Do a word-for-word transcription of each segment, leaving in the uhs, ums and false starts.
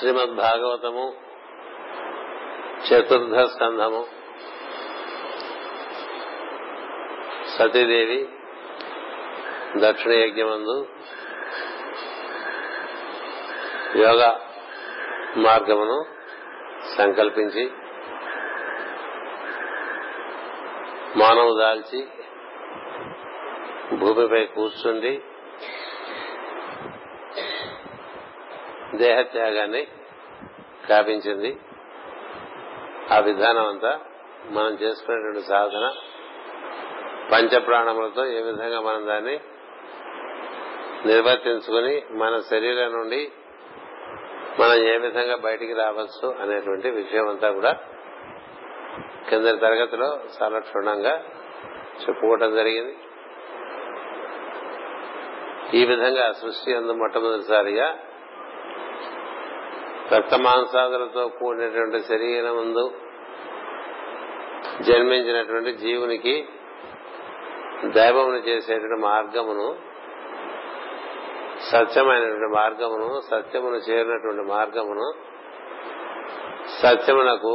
శ్రీమద్ భాగవతము చతుర్థ స్కంధము సతీదేవి దక్షిణ యజ్ఞమందు యోగ మార్గమును సంకల్పించి మానవు దాల్చి భూమిపై కూర్చుండి దేహత్యాగాన్ని కావించింది. ఆ విధానం అంతా మనం చేసుకునేటువంటి సాధన పంచప్రాణములతో ఏ విధంగా మనం దాన్ని నిర్వర్తించుకుని మన శరీరం నుండి మనం ఏ విధంగా బయటికి రావచ్చు అనేటువంటి విషయం అంతా కూడా కిందటి తరగతిలో చాలా క్షుణ్ణంగా చెప్పుకోవటం జరిగింది. ఈ విధంగా సృష్టి అందు మొట్టమొదటిసారిగా రక్త మాంసాదులతో కూడినటువంటి శరీరం ముందు జన్మించినటువంటి జీవునికి దైవమును చేసేటువంటి మార్గమును సత్యమైనటువంటి మార్గమును సత్యమును చేరినటువంటి మార్గమును సత్యమునకు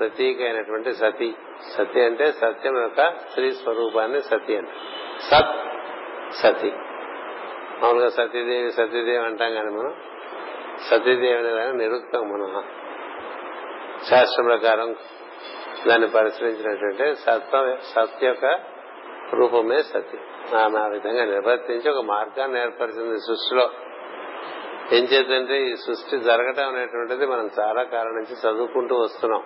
ప్రతీక అయినటువంటి సతి సతి అంటే సత్యం యొక్క స్త్రీ స్వరూపాన్ని సతి అంటే సత్ సతి. మామూలుగా సతీదేవి సతీదేవి అంటాం కానీ మనం సతీదేవిని నిరుక్తం మనం శాస్త్ర ప్రకారం దాన్ని పరిశీలించినట్లయితే సత్వం సత్య యొక్క రూపమే సతి. ఆమె ఆ విధంగా నిర్వర్తించి ఒక మార్గాన్ని ఏర్పరిచింది సృష్టిలో. ఏం చేద్దంటే ఈ సృష్టి జరగటం అనేటువంటిది మనం చాలా కాలం నుంచి చదువుకుంటూ వస్తున్నాం.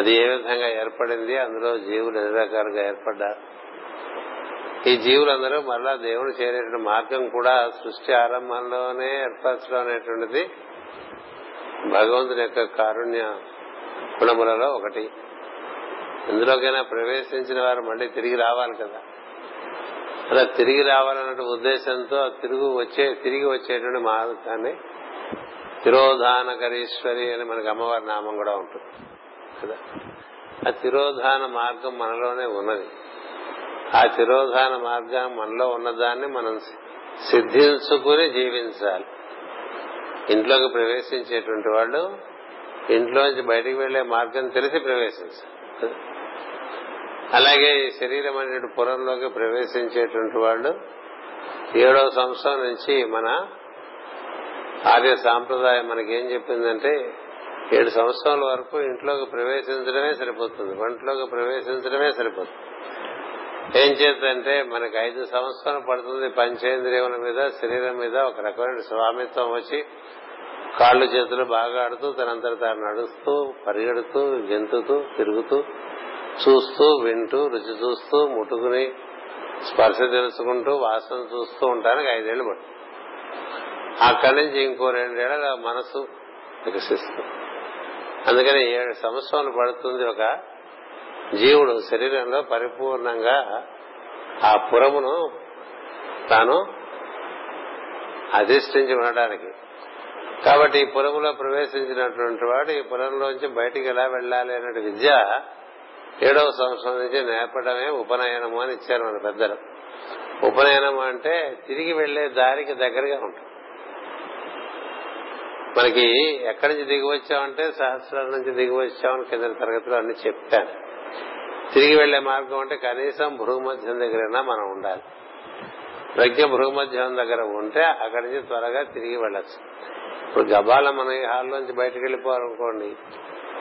అది ఏ విధంగా ఏర్పడింది, అందులో జీవులు ఎన్ని రకాలుగా ఏర్పడ్డారు, ఈ జీవులందరూ మరలా దేవుడు చేరేటువంటి మార్గం కూడా సృష్టి ఆరంభంలోనే ఏర్పరచడం అనేటువంటిది భగవంతుని యొక్క కారుణ్య గుణములలో ఒకటి. ఎందులోకైనా ప్రవేశించిన వారు మళ్లీ తిరిగి రావాలి కదా. అలా తిరిగి రావాలనే ఉద్దేశంతో తిరుగు వచ్చే తిరిగి వచ్చేటువంటి మార్గాన్ని తిరోధానకరీశ్వరి అని మనకి అమ్మవారి నామం కూడా ఉంటుంది కదా. ఆ తిరోధాన మార్గం మనలోనే ఉన్నది. ఆ తిరోధాన మార్గం మనలో ఉన్నదాన్ని మనం సిద్ధించుకుని జీవించాలి. ఇంట్లోకి ప్రవేశించేటువంటి వాళ్ళు ఇంట్లోంచి బయటికి వెళ్లే మార్గం తెలిసి ప్రవేశించాలి. అలాగే ఈ శరీరం అనే పురంలోకి ప్రవేశించేటువంటి వాళ్ళు ఏడో సంవత్సరం నుంచి మన ఆర్య సాంప్రదాయం మనకేం చెప్పిందంటే ఏడు సంవత్సరాల వరకు ఇంట్లోకి ప్రవేశించడమే సరిపోతుంది, వంటలోకి ప్రవేశించడమే సరిపోతుంది. ఏం చేద్దంటే మనకి ఐదు సంవత్సరాలు పడుతుంది పంచేంద్రియముల మీద శరీరం మీద ఒక రకమైన స్వామిత్వం వచ్చి కాళ్లు చేతులు బాగా ఆడుతూ తనంతట తాను నడుస్తూ పరిగెడుతూ గెంతుతూ తిరుగుతూ చూస్తూ వింటూ రుచి చూస్తూ ముట్టుకుని స్పర్శ తెలుసుకుంటూ వాసన చూస్తూ ఉండడానికి ఐదేళ్లు పడుతుంది. అక్కడి నుంచి ఇంకో రెండేళ్ల మనసు వికసిస్తుంది. అందుకని ఏడు సంవత్సరాలు పడుతుంది ఒక జీవుడు శరీరంలో పరిపూర్ణంగా ఆ పురమును తాను అధిష్ఠించి ఉండడానికి. కాబట్టి ఈ పురములో ప్రవేశించినటువంటి వాడు ఈ పురంలోంచి బయటికి ఎలా వెళ్లాలి అనే విద్య ఏడవ సంవత్సరం నుంచి నేర్పడమే ఉపనయనము అని ఇచ్చారు మన పెద్దలు. ఉపనయనము అంటే తిరిగి వెళ్లే దారికి దగ్గరగా ఉంటుంది. మనకి ఎక్కడి నుంచి దిగి వచ్చామంటే సహస్రాల నుంచి దిగి వచ్చామని కింద తరగతిలో అన్ని చెప్తాను. తిరిగి వెళ్లే మార్గం అంటే కనీసం భూమధ్యం దగ్గరైనా మనం ఉండాలి. ప్రజ్ఞ భూమధ్యం దగ్గర ఉంటే అక్కడి నుంచి త్వరగా తిరిగి వెళ్లొచ్చు. ఇప్పుడు గబాల మనం ఈ హాల్లోంచి బయటకు వెళ్లిపోవాలనుకోండి,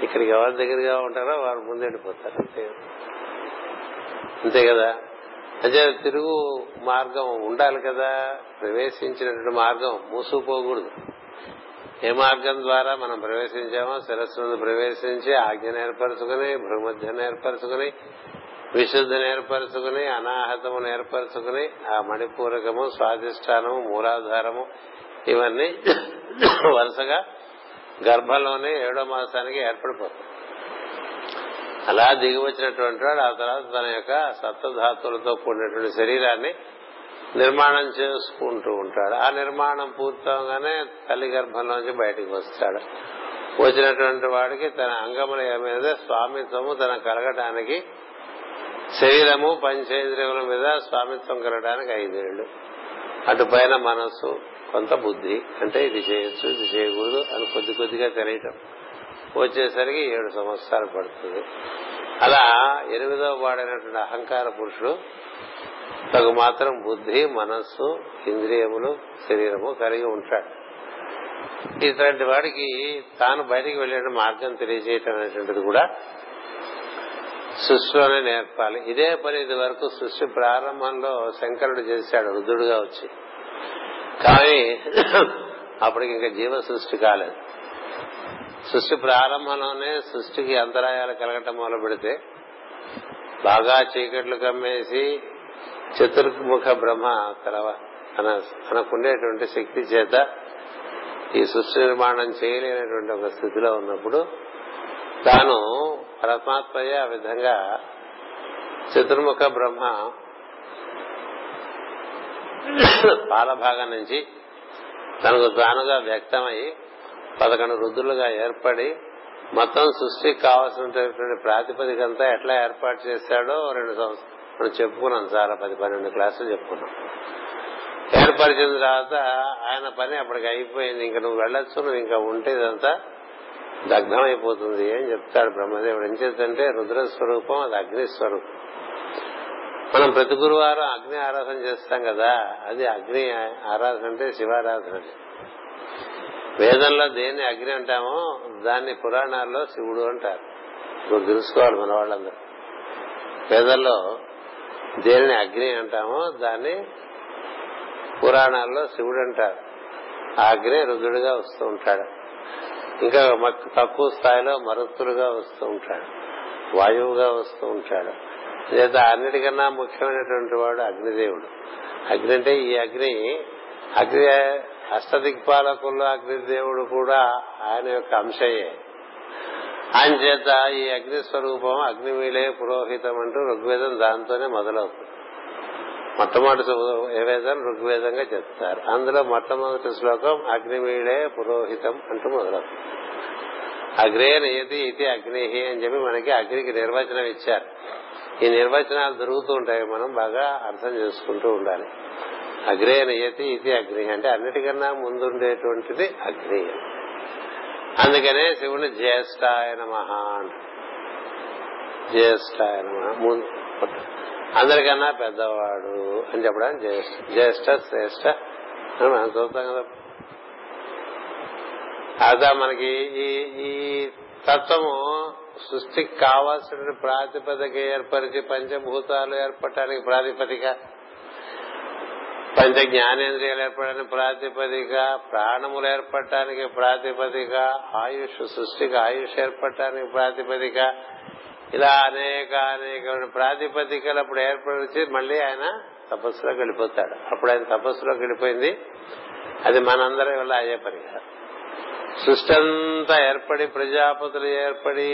ఇక్కడికి ఎవరి దగ్గరగా ఉంటారో వారు ముందు వెళ్ళిపోతారు. అంతే అంతే కదా. అంటే తిరుగు మార్గం ఉండాలి కదా. ప్రవేశించినటువంటి మార్గం మూసుకుపోకూడదు. ఏ మార్గం ద్వారా మనం ప్రవేశించామో శిరస్సును ప్రవేశించి ఆజ్ఞను ఏర్పరచుకుని భ్రమధ్యను ఏర్పరచుకుని విశుద్ధిని ఏర్పరచుకుని అనాహతమును ఏర్పరచుకుని ఆ మణిపూరకము స్వాధిష్టానము మూలాధారము ఇవన్నీ వరుసగా గర్భంలోనే ఏడో మాసానికి ఏర్పడిపోతాయి. అలా దిగి వచ్చినటువంటి వాడు ఆ తర్వాత తన యొక్క సప్తధాతువులతో కూడినటువంటి శరీరాన్ని నిర్మాణం చేసుకుంటూ ఉంటాడు. ఆ నిర్మాణం పూర్తవగానే తల్లి గర్భంలోంచి బయటికి వస్తాడు. వచ్చినటువంటి వాడికి తన అంగముల మీద స్వామిత్వము తన కలగటానికి శరీరము పంచేంద్రియముల మీద స్వామిత్వం కలగడానికి ఐదేళ్లు, అటుపైన మనస్సు కొంత బుద్ధి, అంటే ఇది చేయొచ్చు ఇది చేయకూడదు అని కొద్ది కొద్దిగా తెలియటం. వచ్చేసరికి ఏడు సంవత్సరాలు పడుతుంది. అలా ఎనిమిదవ వాడైనటువంటి అహంకార పురుషుడు తగు మాత్రం బుద్ధి, మనస్సు, ఇంద్రియములు, శరీరము కలిగి ఉంటాడు. ఇటువంటి వాడికి తాను బయటికి వెళ్ళిన మార్గం తెలియజేయటం అనేటువంటిది కూడా సృష్టిలోనే నేర్పాలి. ఇదే పని ఇది వరకు సృష్టి ప్రారంభంలో శంకరుడు చేశాడు రుద్రుడుగా వచ్చి, కానీ అప్పటికి ఇంకా జీవ సృష్టి కాలేదు. సృష్టి ప్రారంభంలోనే సృష్టికి అంతరాయాలు కలగటం మొదలు పెడితే బాగా చీకట్లు కమ్మేసి చతుర్ముఖ బ్రహ్మ కలవ అనకుండేటువంటి శక్తి చేత ఈ సృష్టి నిర్మాణం చేయలేనటువంటి ఒక స్థితిలో ఉన్నప్పుడు తాను పరమాత్మయే ఆ విధంగా చతుర్ముఖ బ్రహ్మ పాలభాగం నుంచి తనకు తానుగా వ్యక్తమై పదకొండు రుద్రులుగా ఏర్పడి మొత్తం సృష్టికి కావాల్సినటువంటి ప్రాతిపదికంతా ఎట్లా ఏర్పాటు చేశాడో రెండు సంవత్సరాలు మనం చెప్పుకున్నాం. చాలా పది పన్నెండు క్లాసులు చెప్పుకున్నాం. ఏర్పరిచిన తర్వాత ఆయన పని అప్పటికి అయిపోయింది. ఇంకా నువ్వు వెళ్ళొచ్చు, నువ్వు ఇంకా ఉంటే ఇదంతా దగ్ధం అయిపోతుంది అని చెప్తాడు బ్రహ్మదేవుడు. ఏం చేద్దంటే రుద్ర స్వరూపం అది అగ్ని స్వరూపం. మనం ప్రతి గురువారం అగ్ని ఆరాధన చేస్తాం కదా, అది అగ్ని ఆరాధన అంటే శివారాధన. వేదంలో దేన్ని అగ్ని అంటామో దాన్ని పురాణాల్లో శివుడు అంటారు. ఇప్పుడు తెలుసుకోవాలి మన వాళ్ళందరూ, వేదంలో దేనిని అగ్ని అంటామో దాన్ని పురాణాల్లో శివుడు అంటారు. ఆ అగ్ని రుద్రుడుగా వస్తూ ఉంటాడు. ఇంకా తక్కువ స్థాయిలో మరుత్తులుగా వస్తూ ఉంటాడు, వాయువుగా వస్తూ ఉంటాడు. లేదా అన్నిటికన్నా ముఖ్యమైనటువంటి వాడు అగ్నిదేవుడు. అగ్ని అంటే ఈ అగ్ని అగ్ని అష్టదిక్పాలకుల్లో అగ్నిదేవుడు కూడా ఆయన యొక్క అంశయే. ఆయన చేత ఈ అగ్ని స్వరూపం అగ్నివీలే పురోహితం అంటూ ఋగ్వేదం దాంతోనే మొదలవుతుంది. మొట్టమొదటి ఏ వేదం ఋగ్వేదంగా చెప్తారు. అందులో మొట్టమొదటి శ్లోకం అగ్నివీడే పురోహితం అంటూ మొదలవుతుంది. అగ్రే నియతి ఇది అగ్నిహి అని చెప్పి మనకి అగ్నికి నిర్వచనం ఇచ్చారు. ఈ నిర్వచనాలు దొరుకుతూ ఉంటాయి, మనం బాగా అర్థం చేసుకుంటూ ఉండాలి. అగ్రే నియతి ఇది అగ్ని అంటే అన్నిటికన్నా ముందుండేటువంటిది అగ్ని. అందుకనే శివుని జ్యేష్ఠాయ నమః అంటారు. జ్యేష్ఠాయ నమః ముందు అందరికన్నా పెద్దవాడు అని చెప్పడానికి జ్యేష్ఠ జ్యేష్ఠ శ్రేష్ఠ అని మనం చూస్తాం కదా. అదా మనకి ఈ ఈ తత్వము సృష్టికి కావాల్సిన ప్రాతిపదిక ఏర్పరిచి పంచభూతాలు ఏర్పడటానికి ప్రాతిపదిక, పంచ జ్ఞానేంద్రియాలు ఏర్పడడానికి ప్రాతిపదిక, ప్రాణములు ఏర్పడటానికి ప్రాతిపదిక, ఆయుష్ సృష్టికి ఆయుష్ ఏర్పడటానికి ప్రాతిపదిక, ఇలా అనేక అనేక ప్రాతిపదికలు అప్పుడు ఏర్పరిచి మళ్లీ ఆయన తపస్సులోకి వెళ్ళిపోతాడు. అప్పుడు ఆయన తపస్సులోకి వెళ్ళిపోయింది అది మనందరం వల్ల అయ్యే పని కాదు. సృష్టి అంతా ఏర్పడి, ప్రజాపతులు ఏర్పడి,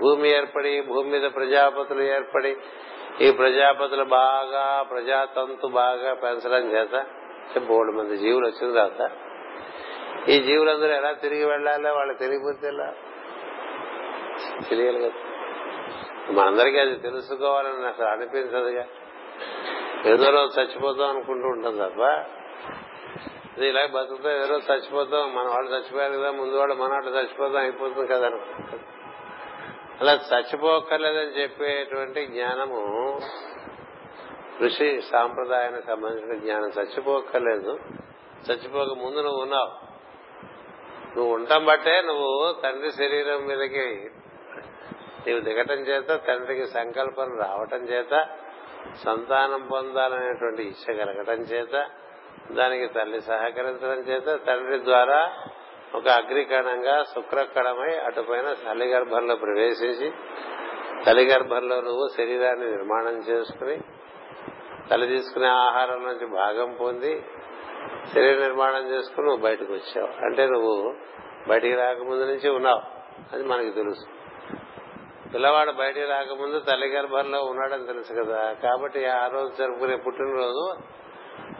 భూమి ఏర్పడి, భూమి మీద ప్రజాపతులు ఏర్పడి, ఈ ప్రజాపతులు బాగా ప్రజాతంతు బాగా పెంచడం చేత మూడు మంది జీవులు వచ్చిన తర్వాత ఈ జీవులందరూ ఎలా తిరిగి వెళ్లాలో వాళ్ళు తిరిగిపోతే తెలియాలి కదా. మనందరికీ అది తెలుసుకోవాలని నాకు అనిపించదుగా. ఏదో రోజు చచ్చిపోతాం అనుకుంటూ ఉంటాం తప్ప అది ఇలా బతుకుతాం, ఏదో రోజు చచ్చిపోతాం, మన వాళ్ళు చచ్చిపోయారు కదా ముందు వాళ్ళు మన వాళ్ళు చచ్చిపోతాం అయిపోతుంది కదా. అలా చచ్చిపోకర్లేదని చెప్పేటువంటి జ్ఞానము ఋషి సాంప్రదాయానికి సంబంధించిన జ్ఞానం. చచ్చిపోకర్లేదు, చచ్చిపోక ముందు నువ్వు ఉన్నావు. నువ్వు ఉండటం బట్టే నువ్వు తండ్రి శరీరం మీదకి నీవు దిగటం చేత, తండ్రికి సంకల్పం రావటం చేత, సంతానం పొందాలనేటువంటి ఇచ్చ కలగటం చేత, దానికి తల్లి సహకరించడం చేత, తండ్రి ద్వారా ఒక అగ్నికణంగా శుక్రకణమై అటుపైన తల్లి గర్భంలో ప్రవేశించి తల్లి గర్భంలో నువ్వు శరీరాన్ని నిర్మాణం చేసుకుని తల్లి తీసుకునే ఆహారం నుంచి భాగం పొంది శరీర నిర్మాణం చేసుకుని నువ్వు బయటకు వచ్చావు. అంటే నువ్వు బయటికి రాకముందు నుంచి ఉన్నావు అది మనకి తెలుసు. పిల్లవాడు బయటికి రాకముందు తల్లి గర్భంలో ఉన్నాడని తెలుసు కదా. కాబట్టి ఆ రోజు జరుపుకునే పుట్టినరోజు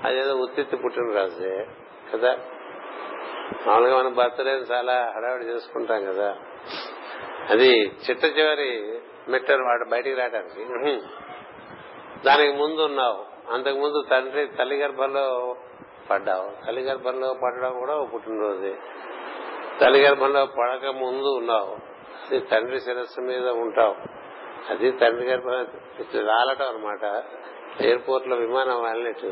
అదేదో ఉత్తిత్తి పుట్టినరోజే కదా. మామూలుగా మనం బర్త్డే చాలా హడావిడి చేసుకుంటాం కదా. అది చిట్ట చివరి మెట్టర్ వాడు బయటికి రావడానికి. దానికి ముందు ఉన్నావు. అంతకుముందు తండ్రి తల్లి గర్భంలో పడ్డావు. తల్లి గర్భంలో పడడం కూడా ఒక పుట్టినరోజే. తల్లి గర్భంలో పడక ముందు ఉన్నావు, అది తండ్రి శిరస్సు మీద ఉంటావు, అది తండ్రి గర్భం రాలటం అనమాట. ఎయిర్పోర్ట్ లో విమానం వాలినట్టు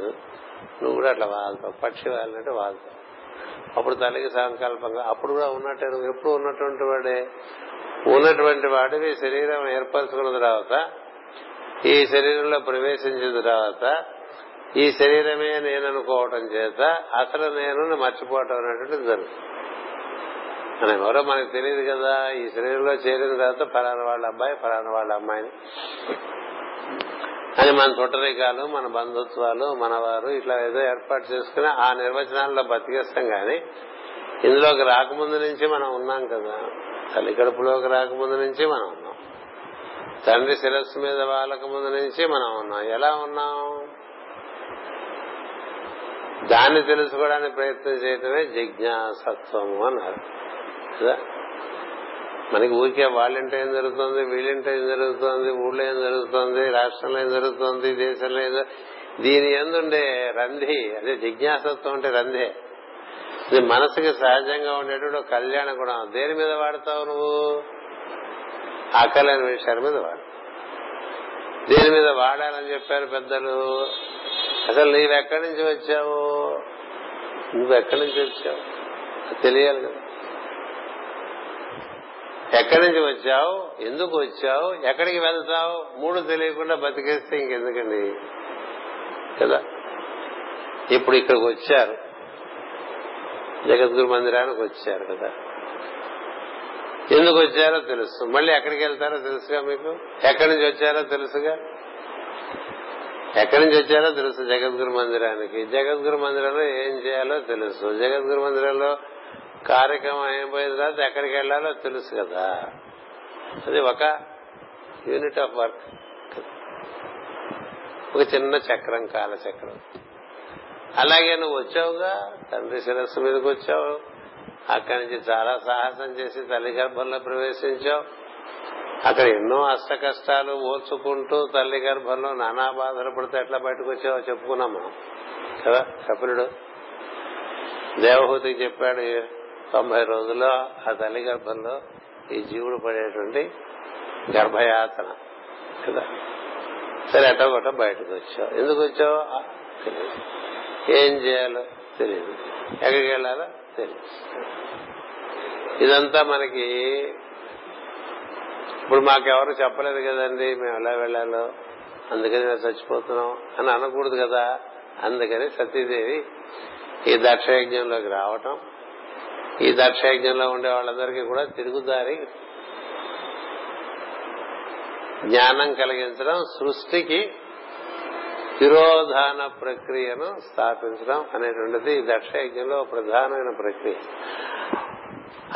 నువ్వు కూడా అట్లా వాళ్తావు, పక్షి వాలినట్టు వాళ్తావు. అప్పుడు తల్లికి సంకల్పంగా అప్పుడు కూడా ఉన్నట్టే, నువ్వు ఎప్పుడు ఉన్నటువంటి వాడే. ఉన్నటువంటి వాడివి శరీరం ఏర్పరచుకున్న తర్వాత, ఈ శరీరంలో ప్రవేశించిన తర్వాత, ఈ శరీరమే నేననుకోవటం చేత అసలు నేను మర్చిపోవటం అనేటువంటిది జరుగుతుంది. మనం ఎవరో మనకు తెలియదు కదా. ఈ శరీరంలో చేరిన తర్వాత ఫలానా వాళ్ళ అబ్బాయి, ఫలానా వాళ్ళ అమ్మాయిని అని మన చుట్టరికాలు, మన బంధుత్వాలు, మన వారు ఇట్లా ఏదో ఏర్పాటు చేసుకుని ఆ నిర్వచనాల్లో బతికేస్తాం. కానీ ఇందులోకి రాకముందు నుంచి మనం ఉన్నాం కదా. తల్లి కడుపులోకి రాకముందు నుంచి మనం ఉన్నాం, తండ్రి శిరస్సు మీద వాళ్ళక ముందు నుంచి మనం ఉన్నాం. ఎలా ఉన్నాం దాన్ని తెలుసుకోవడానికి ప్రయత్నం చేయటమే జిజ్ఞాసత్వము అన్నారు కదా. మనకి ఊరికే వాళ్ళంటే ఏం జరుగుతుంది, వీళ్ళంటే ఏం జరుగుతుంది, ఊళ్ళో ఏం జరుగుతుంది, రాష్ట్రంలో ఏం జరుగుతుంది, దేశంలో ఏం జరుగుతుంది, దీని ఎందుండే రంధి అదే జిజ్ఞాసత్వం. అంటే రంధే నీ మనసుకి సహజంగా ఉండేటువంటి ఒక కళ్యాణ గుణం. దేని మీద వాడతావు నువ్వు? ఆకలైన విషయాల మీద వాడతావు. దేని మీద వాడాలని చెప్పారు పెద్దలు? అసలు నీవెక్కడి నుంచి వచ్చావు, నువ్వెక్కడి నుంచి వచ్చావు తెలియాలి కదా. ఎక్కడి నుంచి వచ్చావు, ఎందుకు వచ్చావు, ఎక్కడికి వెళ్తావు, మూడు తెలియకుండా బతికేస్తే ఇంకెందుకండి కదా. ఇప్పుడు ఇక్కడికి వచ్చారు, జగద్గురు మందిరానికి వచ్చారు కదా, ఎందుకు వచ్చారో తెలుసు, మళ్ళీ ఎక్కడికి వెళ్తారో తెలుసుగా మీకు, ఎక్కడి నుంచి వచ్చారో తెలుసుగా, ఎక్కడి నుంచి వచ్చారో తెలుసు జగద్గురు మందిరానికి, జగద్గురు మందిరంలో ఏం చేయాలో తెలుసు, జగద్గురు మందిరంలో కార్యక్రమం అయిపోయిన తర్వాత ఎక్కడికి వెళ్లాలో తెలుసు కదా. అది ఒక యూనిట్ ఆఫ్ వర్క్, ఒక చిన్న చక్రం, కాల చక్రం. అలాగే నువ్వు వచ్చావుగా, తండ్రి శిరస్సు మీదకి వచ్చావు, అక్కడి నుంచి చాలా సాహసం చేసి తల్లి గర్భంలో ప్రవేశించావు. అక్కడ ఎన్నో అష్ట కష్టాలు ఓర్చుకుంటూ తల్లి గర్భంలో నానా బాధలు పడితే ఎట్లా బయటకు వచ్చావో చెప్పుకున్నాం మనం కదా. కపిలుడు దేవహూతికి చెప్పాడు, తొంభై రోజుల్లో ఆ తల్లి గర్భంలో ఈ జీవుడు పడేటువంటి గర్భయాతన కదా. సరే అటో గొట్ట బయటకు వచ్చావు, ఎందుకు వచ్చావు తెలియదు, ఏం చేయాలో తెలియదు, ఎక్కడికి వెళ్ళాలో తెలియదు. ఇదంతా మనకి ఇప్పుడు మాకెవరు చెప్పలేదు కదండి మేము ఎలా వెళ్ళాలో, అందుకని మేము చచ్చిపోతున్నాం అని అనకూడదు కదా. అందుకని సతీదేవి ఈ దక్షయజ్ఞంలోకి రావటం, ఈ దక్షయజ్ఞంలో ఉండే వాళ్ళందరికీ కూడా తిరుగుదారి జ్ఞానం కలిగించడం, సృష్టికి తిరోధాన ప్రక్రియను స్థాపించడం అనేటువంటిది ఈ దక్షయజ్ఞంలో ప్రధానమైన ప్రక్రియ.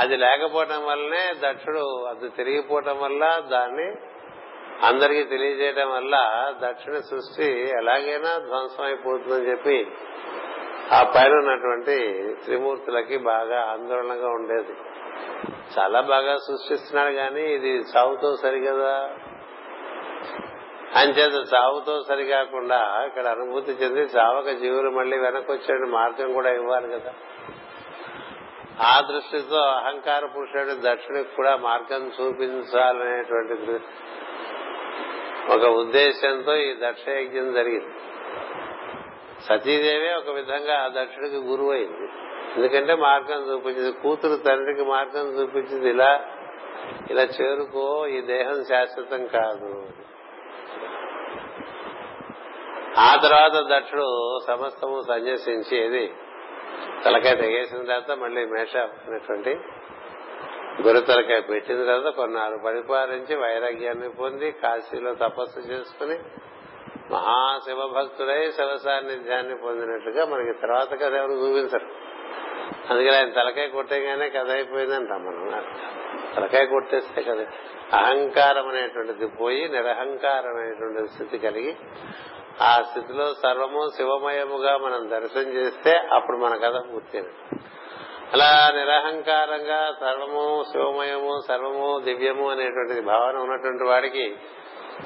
అది లేకపోవటం వల్లనే దక్షుడు, అది తిరిగిపోవటం వల్ల, దాన్ని అందరికీ తెలియజేయడం వల్ల దక్షుని సృష్టి ఎలాగైనా ధ్వంసం అయిపోతుందని చెప్పి ఆ పైన ఉన్నటువంటి త్రిమూర్తులకి బాగా ఆందోళనగా ఉండేది. చాలా బాగా సృష్టిస్తున్నాడు కానీ ఇది సావుతో సరికదా అని చేత సావుతో సరికాకుండా ఇక్కడ అనుభూతి చెంది సావక జీవులు మళ్లీ వెనక్కి వచ్చే మార్గం కూడా ఇవ్వాలి కదా. ఆ దృష్టితో అహంకార పురుషుడు దక్షుడికి కూడా మార్గం చూపించాలనేటువంటి ఒక ఉద్దేశంతో ఈ దక్షయజ్ఞం జరిగింది. సతీదేవే ఒక విధంగా ఆ దక్షుడికి గురువు అయింది. ఎందుకంటే మార్గం చూపించింది, కూతురు తండ్రికి మార్గం చూపించింది, ఇలా ఇలా చేరుకో, ఈ దేహం శాశ్వతం కాదు. ఆ తర్వాత దక్షుడు సమస్తము సన్యసించేది తలకాయ తెగేసిన తర్వాత మళ్లీ మేషం అనేటువంటి గురు తలకాయ పెట్టిన తర్వాత కొన్నాళ్ళు పరిపాలించి వైరాగ్యాన్ని పొంది కాశీలో తపస్సు చేసుకుని మహాశివ భక్తుడై శివ సాన్నిధ్యాన్ని పొందినట్లుగా మనకి తర్వాత కథ ఎవరు చూపించరు. అందుకని ఆయన తలకాయ కొట్టేగానే కథ అయిపోయిందంటాం మనం. తలకాయ కొట్టేస్తే కదా అహంకారం అనేటువంటిది పోయి నిరహంకారమైనటువంటి స్థితి కలిగి ఆ స్థితిలో సర్వము శివమయముగా మనం దర్శనం చేస్తే అప్పుడు మన కథ పూర్తయింది. అలా నిరహంకారంగా సర్వము శివమయము, సర్వము దివ్యము అనేటువంటి భావన ఉన్నటువంటి వాడికి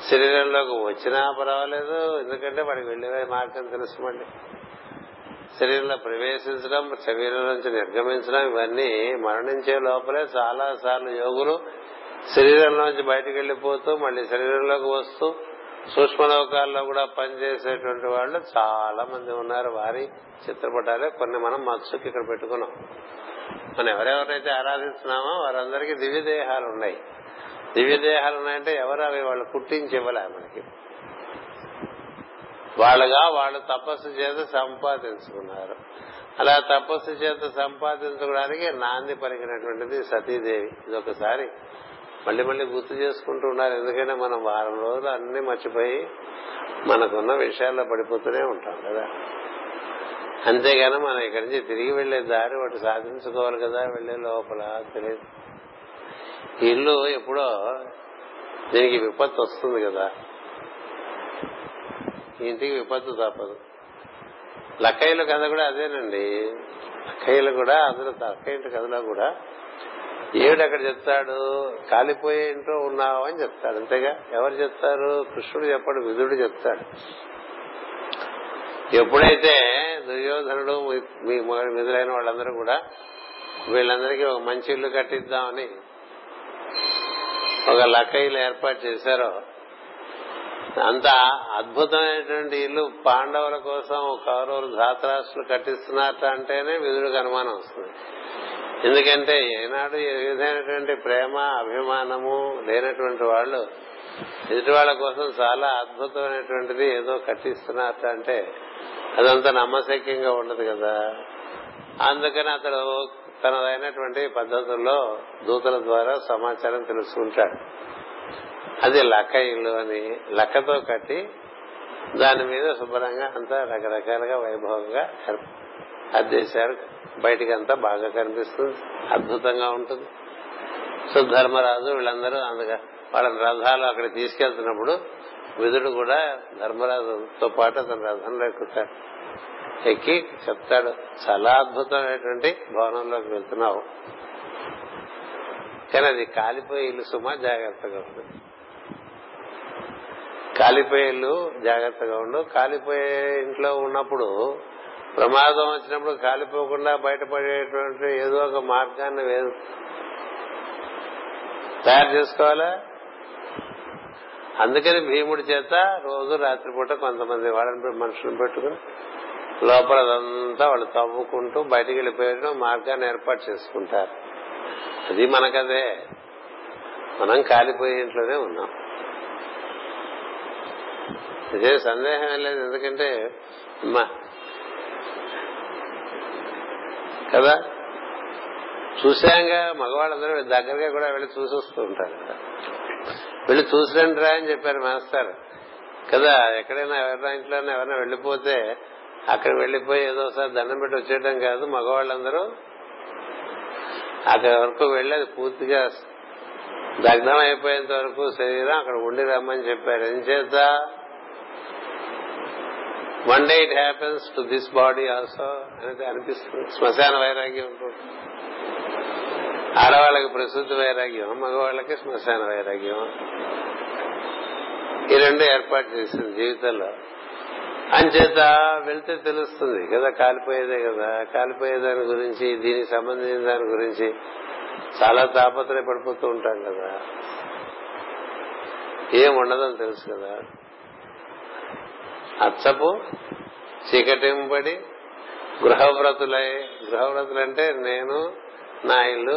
శరీరంలోకి వచ్చినా పర్వాలేదు, ఎందుకంటే వాడికి వెళ్లే మార్గం తెలుసుకోండి. శరీరంలో ప్రవేశించడం, శరీరం నుంచి నిర్గమించడం, ఇవన్నీ మరణించే లోపలే చాలా సార్లు యోగులు శరీరంలోంచి బయటకు వెళ్లిపోతూ మళ్లీ శరీరంలోకి వస్తూ సూక్ష్మలోకాల్లో కూడా పనిచేసేటువంటి వాళ్ళు చాలా మంది ఉన్నారు. వారి చిత్రపటాలే కొన్ని మనం మత్స్సుకి ఇక్కడ పెట్టుకున్నాం. మనం ఎవరెవరైతే ఆరాధిస్తున్నామో వారందరికీ దివ్య దేహాలు ఉన్నాయి. దివ్య దేహాలు ఉన్నాయంటే ఎవరు? అవి వాళ్ళు పుట్టించి ఇవ్వలే మనకి, వాళ్ళుగా వాళ్ళు తపస్సు చేత సంపాదించుకున్నారు. అలా తపస్సు చేత సంపాదించుకోవడానికి నాంది పలికినటువంటిది సతీదేవి. ఇది ఒకసారి మళ్లీ మళ్లీ గుర్తు చేసుకుంటూ ఉన్నారు. ఎందుకంటే మనం వారం రోజులు అన్ని మర్చిపోయి మనకున్న విషయాల్లో పడిపోతూనే ఉంటాం కదా. అంతేగాని మనం ఇక్కడి నుంచి తిరిగి వెళ్లే దారి ఒకటి సాధించుకోవాలి కదా. వెళ్లే లోపల తెలియదు ఇల్లు ఎప్పుడో దీనికి విపత్తు వస్తుంది కదా, ఇంటికి విపత్తు తప్పదు. లక్కయ్యల కథ కూడా అదేనండి. లక్కయ్యలు కూడా అందరూ లక్క ఇంటి కథలో కూడా ఏడు అక్కడ చెప్తాడు, కాలిపోయే ఇంట్లో ఉన్నావు అని చెప్తాడు. అంతేగా ఎవరు చెప్తారు? కృష్ణుడు చెప్పాడు, విదుడు చెప్తాడు. ఎప్పుడైతే దుర్యోధనుడు మీ విధులైన వాళ్ళందరూ కూడా వీళ్ళందరికీ ఒక మంచి ఇల్లు కట్టిద్దామని ఒక లక్కయ్యలు ఏర్పాటు చేశారో, అంత అద్భుతమైనటువంటి ఇల్లు పాండవుల కోసం కౌరవులు ధాతరాష్ట్రులు కట్టిస్తున్నట్టు అంటేనే విదుడికి అనుమానం వస్తుంది. ఎందుకంటే ఏనాడు ఏ విధమైనటువంటి ప్రేమ అభిమానము లేనటువంటి వాళ్ళు ఎదుటి వాళ్ళ కోసం చాలా అద్భుతమైనటువంటిది ఏదో కట్టిస్తున్నట్టు అంటే అదంతా నమ్మశక్యంగా ఉండదు కదా. అందుకని అతడు తనదైనటువంటి పద్ధతుల్లో దూతల ద్వారా సమాచారం తెలుసుకుంటాడు. అది లక్క ఇల్లు అని లక్కతో కట్టి దాని మీద శుభ్రంగా అంతా రకరకాలుగా వైభవంగా అద్దేశారు. బయటికి అంతా బాగా కనిపిస్తుంది, అద్భుతంగా ఉంటుంది. సో ధర్మరాజు వీళ్ళందరూ అందుక వాళ్ళని రథాలు అక్కడ తీసుకెళ్తున్నప్పుడు విదుడు కూడా ధర్మరాజుతో పాటు అతను రథంలో ఎక్కుతాడు. ఎక్కి చెప్తాడు, చాలా అద్భుతమైనటువంటి భవనంలోకి వెళ్తున్నావు, కానీ అది కాలిపోయే ఇల్లు సుమా, జాగ్రత్తగా ఉండదు. కాలిపోయే ఇల్లు జాగ్రత్తగా ఉండవు. కాలిపోయే ఇంట్లో ఉన్నప్పుడు ప్రమాదం వచ్చినప్పుడు కాలిపోకుండా బయటపడేటువంటి ఏదో ఒక మార్గాన్ని తయారు చేసుకోవాలా. అందుకని భీముడి చేత రోజు రాత్రిపూట కొంతమంది వాళ్ళని మనుషులను పెట్టుకుని లోపల అదంతా వాళ్ళు తవ్వుకుంటూ బయటికి వెళ్ళిపోయేట మార్గాన్ని ఏర్పాటు చేసుకుంటారు. అది మనకదే, మనం కాలిపోయే ఇంట్లోనే ఉన్నాం. ఇదే సందేహం ఏం లేదు. ఎందుకంటే కదా చూశాంగా మగవాళ్ళందరూ దగ్గరగా కూడా వెళ్లి చూసి వస్తూ ఉంటారు కదా. వెళ్లి చూసిరండిరా అని చెప్పారు మాస్టర్ కదా. ఎక్కడైనా ఎవరైనా ఇంట్లో ఎవరైనా వెళ్లిపోతే అక్కడ వెళ్లిపోయి ఏదోసారి దండం పెట్టి వచ్చేయడం కాదు. మగవాళ్ళందరూ అక్కడి వరకు వెళ్లి అది పూర్తిగా దగ్ధం అయిపోయేంత వరకు శరీరం అక్కడ ఉండి రమ్మని చెప్పారు. ఏం చేత one day it happens to this body also అనేది అనిపిస్తుంది. శ్మశాన వైరాగ్యం ఉంటుంది ఆడవాళ్ళకి, ప్రసూతి వైరాగ్యం మగవాళ్ళకి, శ్మశాన వైరాగ్యం ఈ రెండు ఏర్పాటు చేసింది జీవితంలో. అంచేత వెళ్తే తెలుస్తుంది కదా, కాలిపోయేదే కదా. కాలిపోయేదాని గురించి, దీనికి సంబంధించిన దాని గురించి చాలా తాపత్రయ పడిపోతూ ఉంటాం కదా. ఏం ఉండదని తెలుసు కదా. అచ్చపు చీకటింపడి గృహవ్రతులై, గృహవ్రతులంటే నేను, నా ఇల్లు,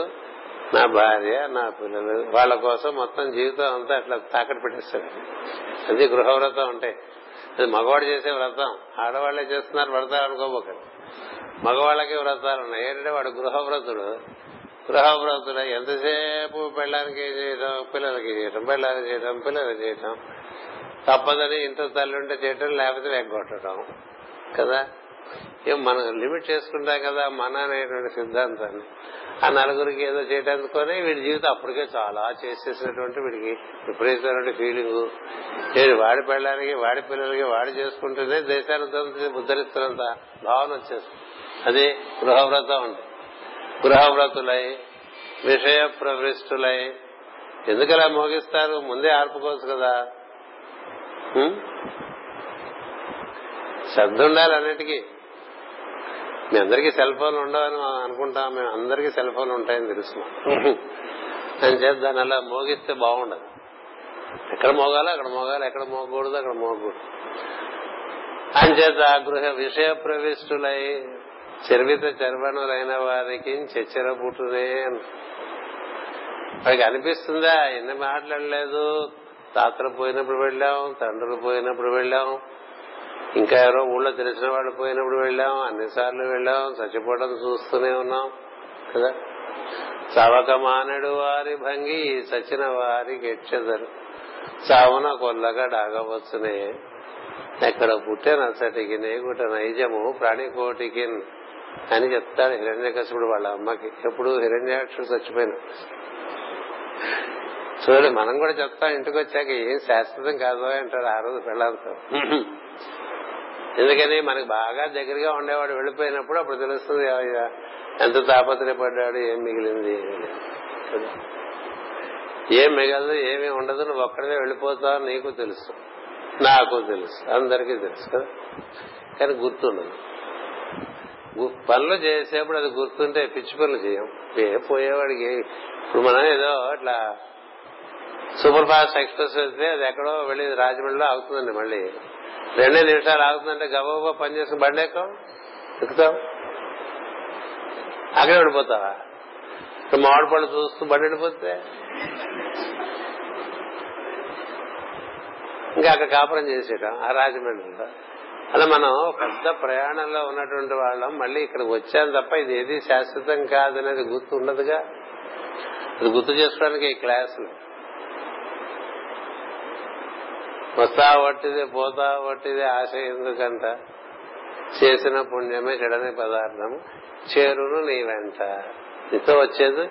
నా భార్య, నా పిల్లలు, వాళ్ళ కోసం మొత్తం జీవితం అంతా అట్లా తాకట్టు పెట్టేస్తాడు. అది గృహవ్రతం అంటే. అది మగవాడు చేసే వ్రతం, ఆడవాళ్లే చేస్తున్నారు వ్రతాలు అనుకోబోకండి. మగవాళ్ళకి వ్రతాలు ఉన్నాయి. ఏంటంటే వాడు గృహవ్రతుడు. గృహవ్రతుడు ఎంతసేపు పెళ్ళానికి చేయటం, పిల్లలకి చేయటం, పెళ్ళానికి చేయటం, పిల్లలకి చేయటం, తప్పదని ఇంట్లో తల్లి ఉంటే చేయటం, లేకపోతే వెగ్గొట్టడం కదా. ఏం మనం లిమిట్ చేసుకుంటాం కదా మన అనేటువంటి సిద్ధాంతాన్ని. ఆ నలుగురికి ఏదో చేయటందుకొని వీడి జీవితం అప్పటికే చాలా చేసేసినటువంటి వీడికి విపరీతమైన ఫీలింగ్. వాడి పెళ్ళడానికి, వాడి పిల్లలకి వాడు చేసుకుంటేనే దేశాన్ని ఉద్ధరిస్తున్నంత భావన వచ్చేస్తుంది. అది గృహవ్రతం అంటే. గృహవ్రతులై విషయ ప్రవృష్టులై ఎందుకలా మోగిస్తారు? ముందే ఆర్పుకోవచ్చు కదా. శ్రద్ధ ఉండాలి అన్నిటికీ. మీ అందరికీ సెల్ ఫోన్లు ఉండవని అనుకుంటాం, మేము అందరికీ సెల్ ఫోన్లు ఉంటాయని తెలుస్తున్నాం. అని చేత దాన్ని అలా మోగిస్తే బాగుండదు. ఎక్కడ మోగాలో అక్కడ మోగాలి, ఎక్కడ మోగకూడదు అక్కడ మోగకూడదు. అని చేత ఆ గృహ విషయ ప్రవిష్టులై చర్విత చర్వణులైన వారికి చచ్చెర పుట్టునే అని వాడికి అనిపిస్తుందా? ఎన్ని మాట్లాడలేదు, తాతలు పోయినప్పుడు వెళ్ళాం, తండ్రులు పోయినప్పుడు వెళ్ళాం, ఇంకా ఎవరో ఊళ్ళో తెలిసిన వాళ్ళు పోయినప్పుడు వెళ్ళాం, అన్నిసార్లు వెళ్ళాం, చచ్చిపోవడం చూస్తూనే ఉన్నాం కదా. చవక మానడు వారి భంగి చచ్చిన వారి గెచ్చదరు చావున కొల్లగా డాగవచ్చునే ఎక్కడ పుట్టే నచ్చటికి నేగుట నైజము ప్రాణికోటికి అని చెప్తాడు హిరణ్యకశిపుడు వాళ్ళ అమ్మకి. ఎప్పుడు హిరణ్యాక్షుడు చచ్చిపోయినా చూడండి, మనం కూడా చెప్తాం ఇంటికి వచ్చాక ఏం శాశ్వతం కాదు అంటాడు ఆ రోజు పిల్లలతో. ఎందుకని మనకు బాగా దగ్గరగా ఉండేవాడు వెళ్ళిపోయినప్పుడు అప్పుడు తెలుస్తుంది ఎంత తాపత్రయపడ్డాడు, ఏం మిగిలింది, ఏం మిగలదు, ఏమీ ఉండదు, నువ్వు ఒక్కడే వెళ్ళిపోతావు. నీకు తెలుసు, నాకు తెలుసు, అందరికీ తెలుసు కదా, కానీ గుర్తుండదు. పనులు చేసేప్పుడు అది గుర్తుంటే పిచ్చి పనులు చేయం. ఏ పోయేవాడికి ఇప్పుడు మనం ఏదో ఇట్లా సూపర్ ఫాస్ట్ ఎక్స్ప్రెస్ వెళ్తే అది ఎక్కడో వెళ్ళి రాజమండ్రిలో ఆగుతుందండి, మళ్ళీ రెండే నిమిషాలు ఆగుతుందంటే గబగబా పని చేసిన బండి ఎక్కం ఎక్కుతావు, అక్కడే వెళ్ళిపోతావా? మామిడి పళ్ళు చూస్తూ బండి వెళ్ళిపోతే ఇంకా అక్కడ కాపురం చేసేట ఆ రాజమండ్రిలో. అలా మనం పెద్ద ప్రయాణంలో ఉన్నటువంటి వాళ్ళం మళ్ళీ ఇక్కడికి వచ్చాను తప్ప ఇది ఏది శాశ్వతం కాదనేది గుర్తు ఉండదుగా. అది గుర్తు చేసుకోవడానికి ఈ క్లాసులు. వస్తా వట్టిదే పోతా వట్టిదే ఆశ ఎందుకంట, చేసిన పుణ్యమే గడని పదార్థము చేరును నీ వెంట. నీతో వచ్చేది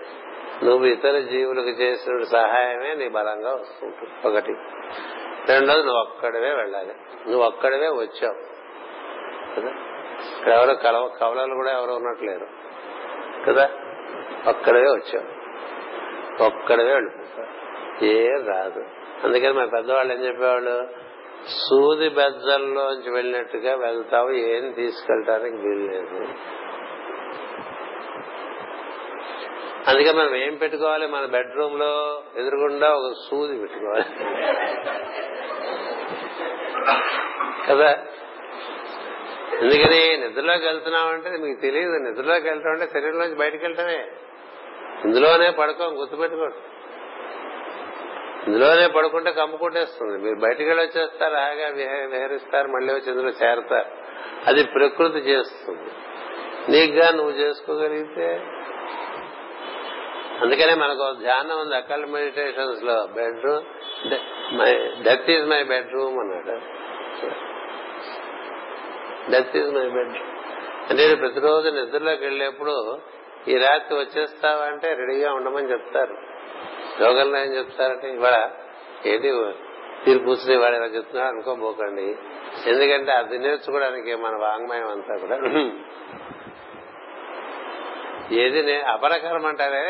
నువ్వు ఇతర జీవులకు చేసిన సహాయమే నీ బలంగా వస్తుంటుంది ఒకటి. రెండోది నువ్వు ఒక్కడవే వెళ్ళాలి, నువ్వు ఒక్కడవే వచ్చావు కదా. ఇక్కడ ఎవరో కలవ కవలలు కూడా ఎవరో ఉన్నట్లేరు కదా, ఒక్కడవే వచ్చావు, ఒక్కడవే వెళ్ళిపోతావు, ఏం రాదు. అందుకని మా పెద్దవాళ్ళు ఏం చెప్పేవాళ్ళు, సూది బెజ్జల్లోంచి వెళ్ళినట్టుగా వెళ్తావు, ఏం తీసుకెళ్ళటానికి వీల్లేదు. అందుకే మనం ఏం పెట్టుకోవాలి, మన బెడ్రూమ్ లో ఎదురుగుండా ఒక సూది పెట్టుకోవాలి కదా. ఎందుకని నిద్రలోకి వెళ్తున్నామంటే మీకు తెలియదు, నిద్రలోకి వెళ్తాం అంటే శరీరంలోంచి బయటకు వెళ్ళటమే. ఇందులోనే పడుకోం, గుర్తుపెట్టుకోండి, ఇందులోనే పడుకుంటే కంపు కొట్టేస్తుంది. మీరు బయటికి వెళ్ళి వచ్చేస్తారు, హాయిగా విహరిస్తారు, మళ్ళీ వచ్చి ఇందులో చేరతారు. అది ప్రకృతి చేస్తుంది, నీకుగా నువ్వు చేసుకోగలిగితే. అందుకనే మనకు ధ్యానం ఉంది అకల్ మెడిటేషన్స్ లో, bedroom death is my bedroom అన్నాడు. డెత్ ఈజ్ మై బెడ్రూమ్ అంటే ప్రతిరోజు నిద్రలోకి వెళ్ళేప్పుడు ఈ రాత్రి వచ్చేస్తావంటే రెడీగా ఉండమని చెప్తారు. యోగంలో ఏం చెప్తారంటే ఇవాళ ఏంటి తీరు కూర్చుని వాడు ఇలా చెప్తున్నాడు అనుకోబోకండి, ఎందుకంటే అది నేర్చుకోవడానికి మన వాంగ్మయం అంతా కూడా ఏది అపరకరం అంటారే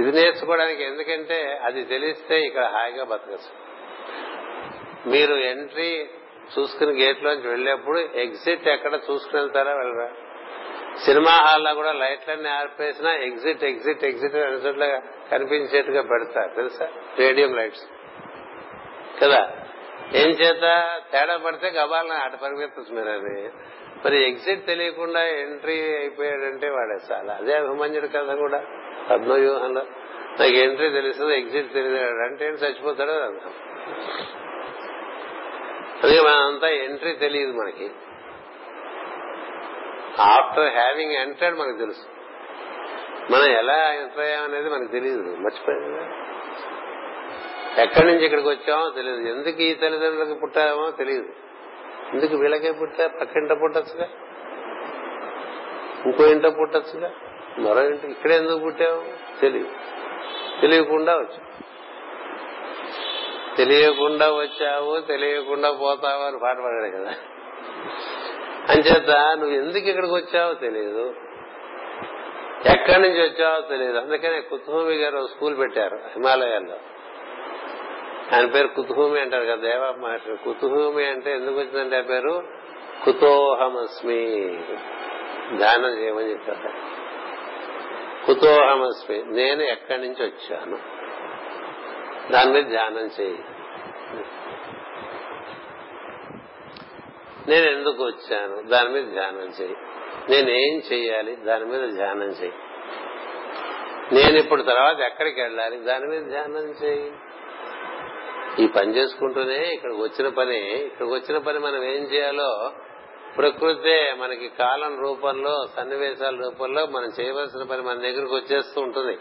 ఇది నేర్చుకోవడానికి. ఎందుకంటే అది తెలిస్తే ఇక్కడ హాయిగా బతకచ్చు. మీరు ఎంట్రీ చూసుకుని గేట్ లోంచి వెళ్ళేప్పుడు ఎగ్జిట్ ఎక్కడ చూసుకుని వెళ్తారా, వెళ్ళరా? సినిమా హాల్లో కూడా లైట్లన్నీ ఆర్పేసినా ఎగ్జిట్ ఎగ్జిట్ ఎగ్జిట్ రెండు చోట్ల కనిపించేట్టుగా పెడతారు తెలుసా, రేడియం లైట్స్ కదా. ఏం చేత తేడా పడితే గబాలను ఆట పరిగెత్తచ్చు మీరు. అది మరి ఎగ్జిట్ తెలియకుండా ఎంట్రీ అయిపోయాడంటే వాడే చాలా. అదే అభిమన్యుడు కథ కూడా, పద్మవ్యూహంలో నాకు ఎంట్రీ తెలుస్తుంది ఎగ్జిట్ తెలియదు అంటే చచ్చిపోతాడు అర్థం. అందుకే మనంతా ఎంట్రీ తెలియదు మనకి, ఆఫ్టర్ హ్యావింగ్ ఎంటర్డ్ మనకు తెలుసు. మనం ఎలా ఎంటర్ అయ్యామనేది మనకు తెలియదు, మర్చిపోయింది. ఎక్కడి నుంచి ఇక్కడికి వచ్చామో తెలియదు, ఎందుకు ఈ తల్లిదండ్రులకు పుట్టామో తెలియదు, ఎందుకు వీళ్ళకే పుట్టా, పక్కింట పుట్టచ్చుగా, ఇంకో ఇంట పుట్టచ్చుగా, మరో ఇంట, ఇక్కడే ఎందుకు పుట్టామో తెలియదు. తెలియకుండా వచ్చావు, తెలియకుండా వచ్చావు, తెలియకుండా పోతావు అని పాట పాడాడు కదా. అంచేత నువ్వు ఎందుకు ఇక్కడికి వచ్చావో తెలియదు, ఎక్కడి నుంచి వచ్చావో తెలియదు. అందుకనే కుతుహూమి గారు స్కూల్ పెట్టారు హిమాలయాల్లో. ఆయన పేరు కుతుహూమి అంటారు కదా, దేవా మాస్టర్. కుతుహూమి అంటే ఎందుకు వచ్చిందంటే ఆ పేరు, కుతోహమస్మి ధ్యానం చేయమని చెప్పారు. కుతోహమస్మి, నేను ఎక్కడి నుంచి వచ్చాను, దాని మీద ధ్యానం చేయి. నేను ఎందుకు వచ్చాను, దాని మీద ధ్యానం చేయి. నేనేం చెయ్యాలి, దాని మీద ధ్యానం చేయి. నేను ఇప్పుడు తర్వాత ఎక్కడికి వెళ్ళాలి, దాని మీద ధ్యానం చేయి. ఈ పని చేసుకుంటూనే ఇక్కడికి వచ్చిన పని ఇక్కడికి వచ్చిన పని మనం ఏం చేయాలో ప్రకృతే మనకి కాలం రూపంలో, సన్నివేశాల రూపంలో మనం చేయవలసిన పని మన దగ్గరకు వచ్చేస్తూ ఉంటుంది.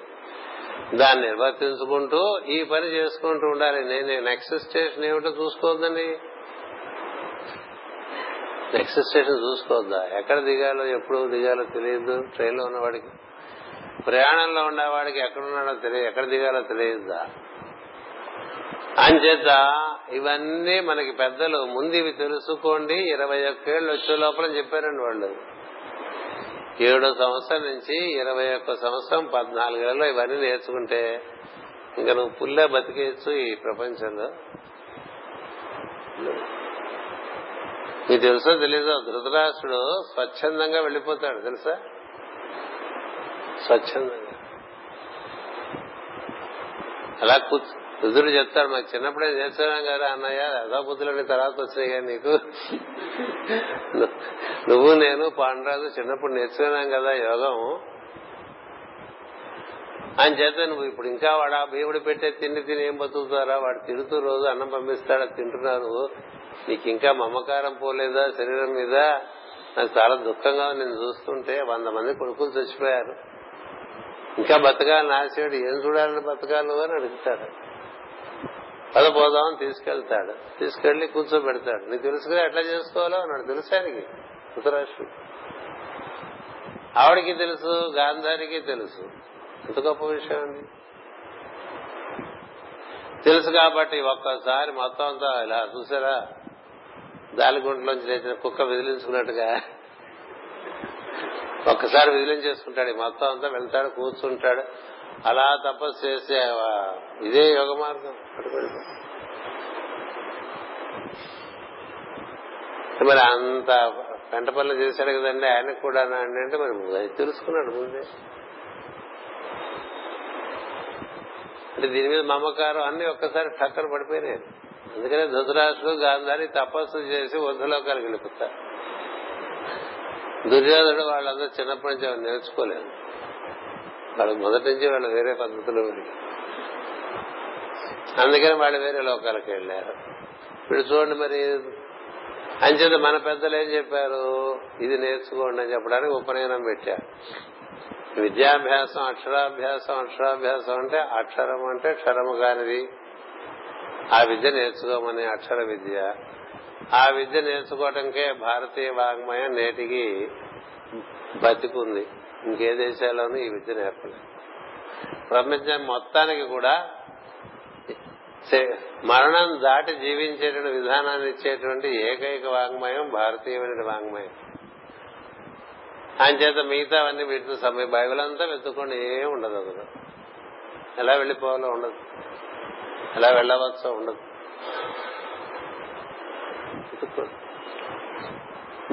దాన్ని నిర్వర్తించుకుంటూ ఈ పని చేసుకుంటూ ఉండాలి. నేను నెక్స్ట్ స్టేషన్ ఏమిటో చూసుకోవద్దండి, నెక్స్ట్ స్టేషన్ చూసుకోవద్దా, ఎక్కడ దిగాలో ఎప్పుడు దిగాలో తెలియదు. ట్రైన్ లో ఉన్నవాడికి, ప్రయాణంలో ఉన్నవాడికి ఎక్కడున్నాడో తెలియదు, ఎక్కడ దిగాలో తెలియదా. అంచేత ఇవన్నీ మనకి పెద్దలు ముందు ఇవి తెలుసుకోండి, ఇరవై ఒక్క ఏళ్ళు వచ్చే లోపల చెప్పారండి వాళ్ళు. ఏడో సంవత్సరం నుంచి ఇరవై ఒక్క సంవత్సరం పద్నాలుగేళ్లలో ఇవన్నీ నేర్చుకుంటే ఇంకా నువ్వు పుల్లే బతికేయచ్చు ఈ ప్రపంచంలో. మీకు తెలుసో తెలీదో, ధృతరాష్ట్రుడు స్వచ్ఛందంగా వెళ్లిపోతాడు తెలుసా, స్వచ్ఛందంగా. అలా రుదుడు చెప్తాడు, మాకు చిన్నప్పుడే నేర్చుకున్నాం కదా అన్నయ్య, అదా బుద్ధులని తర్వాత వచ్చినాయి కదా నీకు, నువ్వు నేను పాండురాజు చిన్నప్పుడు నేర్చుకున్నాం కదా యోగం. ఆయన చేత నువ్వు ఇప్పుడు ఇంకా వాడు ఆ భీముడు పెట్టే తిండి తిని ఏం బతుకుతారా, వాడు తిడుతూ రోజు అన్నం పంపిస్తాడా, తింటున్నారు, నీకు ఇంకా మమకారం పోలేదా శరీరం మీద. నాకు చాలా దుఃఖంగా నేను చూస్తుంటే వంద మంది కొడుకులు చచ్చిపోయారు, ఇంకా బతకాలని ఆశడు, ఏం చూడాలని బతకాలు అని అడుగుతాడు. పదపోదామని తీసుకెళ్తాడు, తీసుకెళ్లి కూర్చోబెడతాడు. నీకు తెలుసుగా ఎట్లా చేసుకోవాలో అన్నాడు, తెలుసు ఆయనకి, ధృతరాష్ట్రుడు. ఆవిడికి తెలుసు, గాంధారికి తెలుసు. ఎంత గొప్ప విషయం అండి. తెలుసు కాబట్టి ఒక్కసారి మొత్తం అంతా ఇలా చూసారా, దాలిగుంటలోంచి లేచిన కుక్క విదిలించుకున్నట్టుగా ఒక్కసారి విదిలించేసుకుంటాడు మొత్తం అంతా, వెళ్తాడు కూర్చుంటాడు. అలా తపస్సు చేసే ఇదే యోగ మార్గం. మరి అంత పెంట పనులు చేశాడు కదండి ఆయనకు కూడా అంటే, మరి తెలుసుకున్నాడు ముందే. అంటే దీని మీద మమకారం అన్ని ఒక్కసారి టక్కన పడిపోయినాయి. అందుకనే ధృతరాష్ట్రుడు గాంధారి తపస్సు చేసి వృద్ధలోకాలకు వెళ్ళిపోతారు. దుర్యోధనుడు వాళ్ళందరూ చిన్నప్పటి నుంచి వాళ్ళు నేర్చుకోలేదు, వాళ్ళు మొదటి నుంచి వాళ్ళు వేరే పద్ధతిలో, అందుకని వాళ్ళు వేరే లోకాలకు వెళ్ళారు. ఇప్పుడు చూడండి మరి. అంచేత మన పెద్దలు ఏం చెప్పారు, ఇది నేర్చుకోండి అని చెప్పడానికి ఉపనయనం పెట్టారు. విద్యాభ్యాసం, అక్షరాభ్యాసం. అక్షరాభ్యాసం అంటే అక్షరం అంటే క్షరము కానిది, ఆ విద్య నేర్చుకోమని అక్షర విద్య. ఆ విద్య నేర్చుకోవటంకే భారతీయ వాంగ్మయం నేటికి బతికుంది, ఇంకే దేశాల్లోనూ ఈ విద్య నేర్పలేదు. ప్రపంచం మొత్తానికి కూడా మరణం దాటి జీవించేటువంటి విధానాన్ని ఇచ్చేటువంటి ఏకైక వాంగ్మయం భారతీయమైన వాంగ్మయం. ఆయన చేత మిగతా అన్ని వీటితో సమయం, బైబిల్ అంతా వెతుక్కుండా ఏం ఉండదు, అసలు ఎలా వెళ్లిపోవాలో ఉండదు, ఎలా వెళ్ళవచ్చో ఉండదు.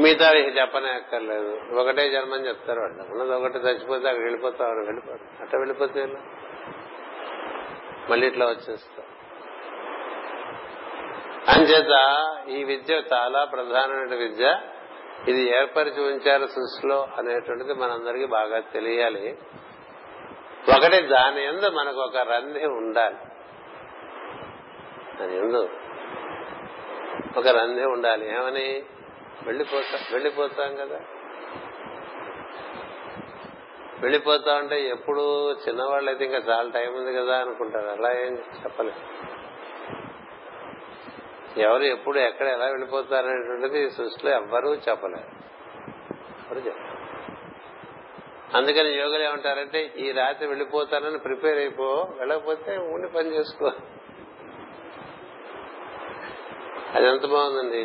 మిగతా చెప్పనే అక్కర్లేదు, ఒకటే జన్మని చెప్తారు వాళ్ళు. ఉన్నది ఒకటి, చచ్చిపోతే అక్కడ వెళ్ళిపోతావు, వెళ్ళిపోతారు అట్లా, వెళ్ళిపోతే మళ్ళీ ఇట్లా వచ్చేస్తాం. అంచేత ఈ విద్య చాలా ప్రధానమైన విద్య, ఇది ఏర్పరిచి ఉంచారు సృష్టిలో అనేటువంటిది మనందరికీ బాగా తెలియాలి. ఒకటి, దాని యందు మనకు ఒక రంధి ఉండాలి, దాని యందు ఒక రంధి ఉండాలి. ఏమని, వెళ్ళిపోతా వెళ్ళిపోతాం కదా. వెళ్ళిపోతా అంటే ఎప్పుడు చిన్నవాళ్ళు అయితే ఇంకా చాలా టైం ఉంది కదా అనుకుంటారు, అలా ఏం చెప్పలేదు. ఎవరు ఎప్పుడు ఎక్కడ ఎలా వెళ్ళిపోతారనేటువంటిది ఈ సృష్టిలో ఎవ్వరూ చెప్పలేరు, ఎవరు చెప్పలేరు. అందుకని యోగులు ఏమంటారంటే, ఈ రాత్రి వెళ్ళిపోతానని ప్రిపేర్ అయిపో, వెళ్ళకపోతే ఉండి పని చేసుకో. అది ఎంత బాగుందండి.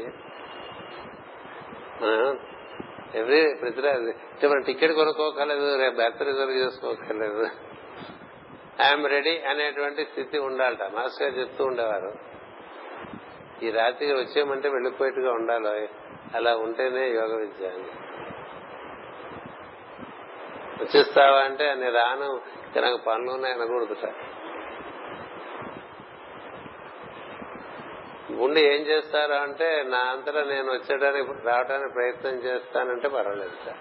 ఎవ్రీ ప్రతి రాత్రి మనం టికెట్ కొనుక్కోకర్లేదు, రేపు బెర్త్ రిజర్వ్ చేసుకోకర్లేదు, ఐఎమ్ రెడీ అనేటువంటి స్థితి ఉండాలట. మాస్టర్ గారు చెప్తూ ఉండేవారు, ఈ రాత్రికి వచ్చేయమంటే వెళ్ళిపోయేట్టుగా ఉండాలి, అలా ఉంటేనే యోగ విద్య. వచ్చేస్తావా అంటే నేను రాను, నాకు పనులు ఉన్నాయి అనకూడదుట. ఉండి ఏం చేస్తారా అంటే నా అంతటా నేను వచ్చేటానికి రావడానికి ప్రయత్నం చేస్తానంటే పర్వాలేదు సార్.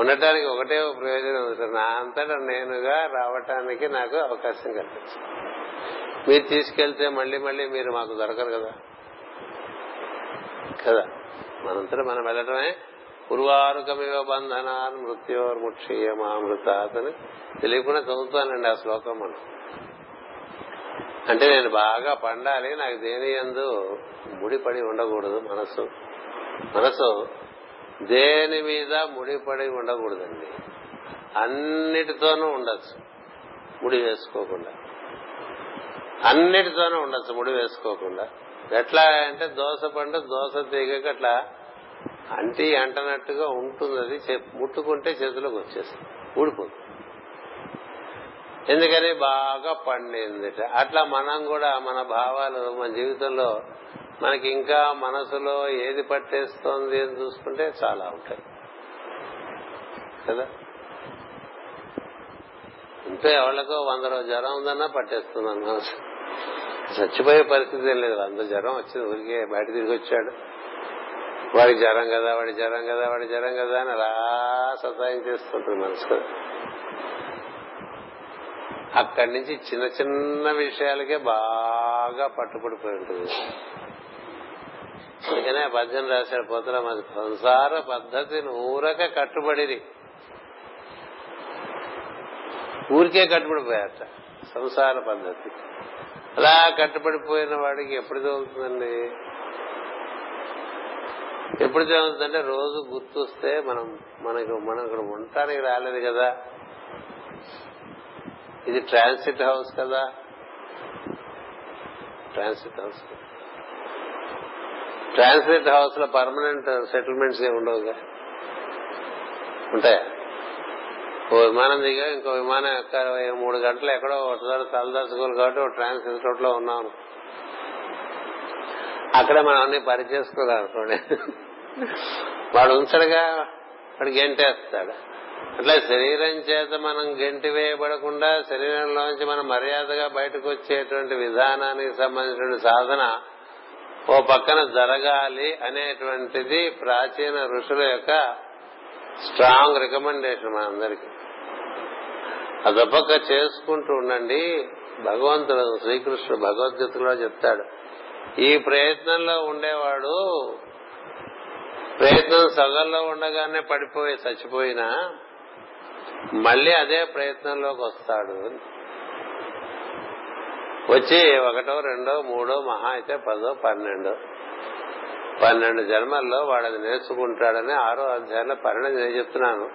ఉండటానికి ఒకటే ప్రయోజనం ఉంది సార్, నా అంతటా నేనుగా రావటానికి నాకు అవకాశం కల్పించింది. మీరు తీసుకెళ్తే మళ్లీ మళ్లీ మీరు మాకు దొరకరు కదా కదా మనంతటా మనం వెళ్ళటమే. ఉర్వారుకమివ బంధనాన్ మృత్యోర్ముక్షీయమామృత అని తెలియకుండా చదువుతానండి ఆ శ్లోకం. మనం అంటే నేను బాగా పండాలి, నాకు దేని యందు ముడిపడి ఉండకూడదు. మనసు మనసు దేని మీద ముడిపడి ఉండకూడదండి. అన్నిటితోనూ ఉండొచ్చు ముడి వేసుకోకుండా, అన్నిటితోనూ ఉండొచ్చు ముడి వేసుకోకుండా. ఎట్లా అంటే దోశ పండు దోశ తీగక అట్లా అంటి అంటనట్టుగా ఉంటుంది, అది ముట్టుకుంటే చేతిలోకి వచ్చేస్తుంది, ఊడిపోతుంది. ఎందుకని బాగా పండింది. అట్లా మనం కూడా మన భావాలు మన జీవితంలో మనకి ఇంకా మనసులో ఏది పట్టేస్తోంది అని చూసుకుంటే చాలా ఉంటాయి కదా. ఇంట్లో ఎవరికో వంద రోజు జ్వరం ఉందన్నా పట్టేస్తుంది అన్న చచ్చిపోయే పరిస్థితి ఏం లేదు. వంద జ్వరం వచ్చింది ఊరికే బయట తిరిగి వచ్చాడు, వాడి జ్వరం కదా వాడి జ్వరం కదా వాడి జ్వరం కదా అని అలా సతాయం చేస్తుంటుంది మనసు కదా. అక్కడి నుంచి చిన్న చిన్న విషయాలకే బాగా పట్టుపడిపోయి ఉంటుంది. అందుకనే పద్యం రాశాడు పోతున్నా, మాది సంసార పద్ధతి నూరక కట్టుబడిది. ఊరికే కట్టుబడిపోయారట సంసార పద్ధతి. అలా కట్టుబడిపోయిన వాడికి ఎప్పుడు తగులుతుందండి? ఎప్పుడు తగులుతుందంటే రోజు గుర్తొస్తే మనం మనకు మనం ఇక్కడ ఉండటానికి రాలేదు కదా, ఇది ట్రాన్సిట్ హౌస్ కదా. ట్రాన్సిట్ హౌస్ ట్రాన్సిట్ హౌస్ లో పర్మనెంట్ సెటిల్మెంట్స్ ఏమి ఉండవుగా, ఉంటాయా? ఓ విమానం దిగా ఇంకో విమానం మూడు గంటలు ఎక్కడో ఒకసారి తలదాచుకోవాలి కాబట్టి ఓ ట్రాన్సిట్ హౌస్ లో ఉన్నాను. అక్కడ మనం అన్ని పరిచేసుకోవాలి, వాడు ఉంచడుగా, వాడు గెంటేస్తాడు. అట్లా శరీరం చేత మనం గెంటి వేయబడకుండా శరీరంలోంచి మనం మర్యాదగా బయటకు వచ్చేటువంటి విధానానికి సంబంధించిన సాధన ఓ పక్కన జరగాలి అనేటువంటిది ప్రాచీన ఋషుల యొక్క స్ట్రాంగ్ రికమెండేషన్ మనందరికీ. అదొక చేసుకుంటూ ఉండండి. భగవంతుడు శ్రీకృష్ణుడు భగవద్గీతలో చెప్తాడు, ఈ ప్రయత్నంలో ఉండేవాడు ప్రయత్నం సగంలో ఉండగానే పడిపోయి చచ్చిపోయినా మళ్లీ అదే ప్రయత్నంలోకి వస్తాడు. వచ్చి ఒకటో రెండో మూడో మహా అయితే పదో పన్నెండో పన్నెండు జన్మల్లో వాడు అది నేర్చుకుంటాడని ఆరో అధ్యాయంలో పరిణామం నేను చెప్తున్నాను.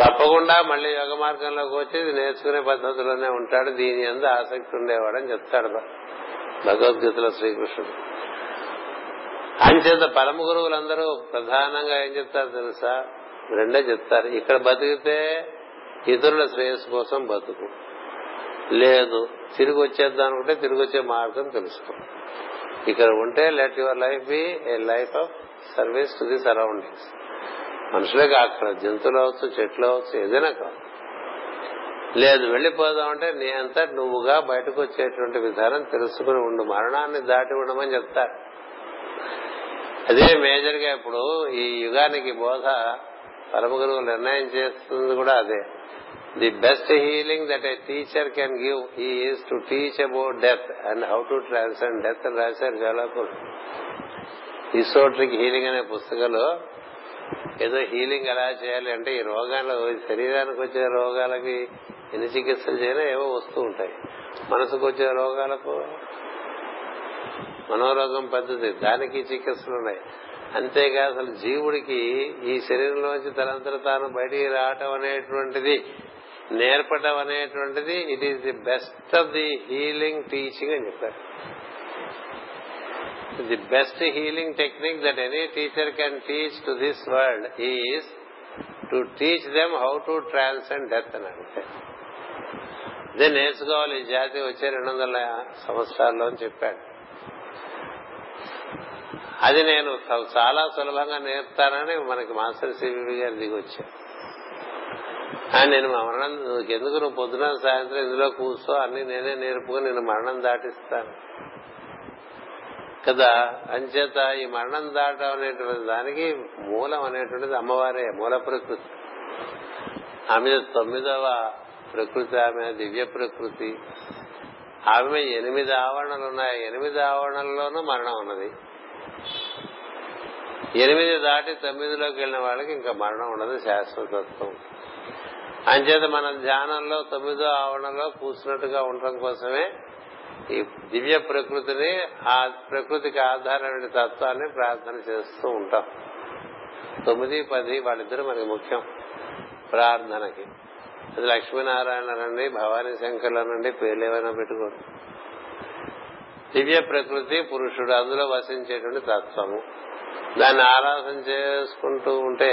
తప్పకుండా మళ్లీ యోగ మార్గంలోకి వచ్చి ఇది నేర్చుకునే పద్ధతిలోనే ఉంటాడు, దీని యందు ఆసక్తి ఉండేవాడని చెప్తాడు భగవద్గీతలో శ్రీకృష్ణుడు. అంచేత పరమ గురువులందరూ ప్రధానంగా ఏం చెప్తారు తెలుసా? రెండే చెప్తారు, ఇక్కడ బతికితే ఇతరుల శ్రేయస్సు కోసం బతుకు, లేదు తిరిగి వచ్చేద్దాం అనుకుంటే తిరిగి వచ్చే మార్గం తెలుసుకో. ఇక్కడ ఉంటే let your life be a life of service to the surroundings. మనుషులే కాక జంతువులు అవచ్చు, చెట్లు అవచ్చు, ఏదైనా కాదు. లేదు వెళ్లిపోదామంటే నీ అంతా నువ్వుగా బయటకు వచ్చేటువంటి విధానం తెలుసుకుని ఉండు, మరణాన్ని దాటి ఉండమని చెప్తారు. అదే మేజర్ గా ఇప్పుడు ఈ యుగానికి బోధ పరమ గురువు నిర్ణయం చేస్తుంది కూడా అదే. The best healing that a teacher can give is to teach about death and how to transcend death అని రాశారు జోలాపూర్. ఈసోట్రిక్ హీలింగ్ అనే పుస్తకంలో ఏదో హీలింగ్ ఎలా చేయాలి అంటే ఈ రోగాలు శరీరానికి వచ్చే రోగాలకి ఎన్ని చికిత్సలు చేయాలో ఏవో వస్తూ ఉంటాయి. మనసుకు వచ్చే రోగాలకు మనోరోగం పద్ధతి, దానికి చికిత్సలు ఉన్నాయి. అంతేగా అసలు జీవుడికి ఈ శరీరంలోంచి తనంతట తాను బయటికి రావటం అనేటువంటిది నేర్పటం అనేటువంటిది it is the best of the healing teaching అని చెప్పారు. The best healing technique that any teacher can teach to this world is to teach them how to transcend death అని అంటే అదే నేర్చుకోవాలి ఈ జాతి వచ్చే రెండు వందల సంవత్సరాల్లో అని చెప్పాడు. అది నేను చాలా సులభంగా నేర్పుతానని మనకి మాస్టర్ సివి గారు దిగొచ్చారు. ఆయన నేను మరణం ఎందుకు నువ్వు పొద్దున సాయంత్రం ఇందులో కూర్చో అన్ని నేనే నేర్పుకుని నేను మరణం దాటిస్తాను కదా. అంచేత ఈ మరణం దాటం అనేటువంటి దానికి మూలం అనేటువంటిది అమ్మవారే, మూల ప్రకృతి. ఆమె తొమ్మిదవ ప్రకృతి, ఆమె దివ్య ప్రకృతి. ఆమె ఎనిమిది ఆవరణలు ఉన్నాయి. ఎనిమిది ఆవరణల్లోనూ మరణం ఉన్నది. ఎనిమిది దాటి తొమ్మిదిలోకి వెళ్ళిన వాళ్ళకి ఇంకా మరణం ఉండదు, శాశ్వతత్వం. అంచేత మనం ధ్యానంలో తొమ్మిదో ఆవరణలో కూర్చున్నట్టుగా ఉండటం కోసమే ఈ దివ్య ప్రకృతిని, ఆ ప్రకృతికి ఆధారమైన తత్వాన్ని ప్రార్థన చేస్తూ ఉంటాం. తొమ్మిది పది వాళ్ళిద్దరూ మనకి ముఖ్యం ప్రార్థనకి. అది లక్ష్మీనారాయణ నుండి భవానీ శంకర్ల నుండి పేర్లు ఏమైనా పెట్టుకోండి. దివ్య ప్రకృతి పురుషుడు, అందులో వసించేటువంటి తత్వము. దాన్ని ఆరాధన చేసుకుంటూ ఉంటే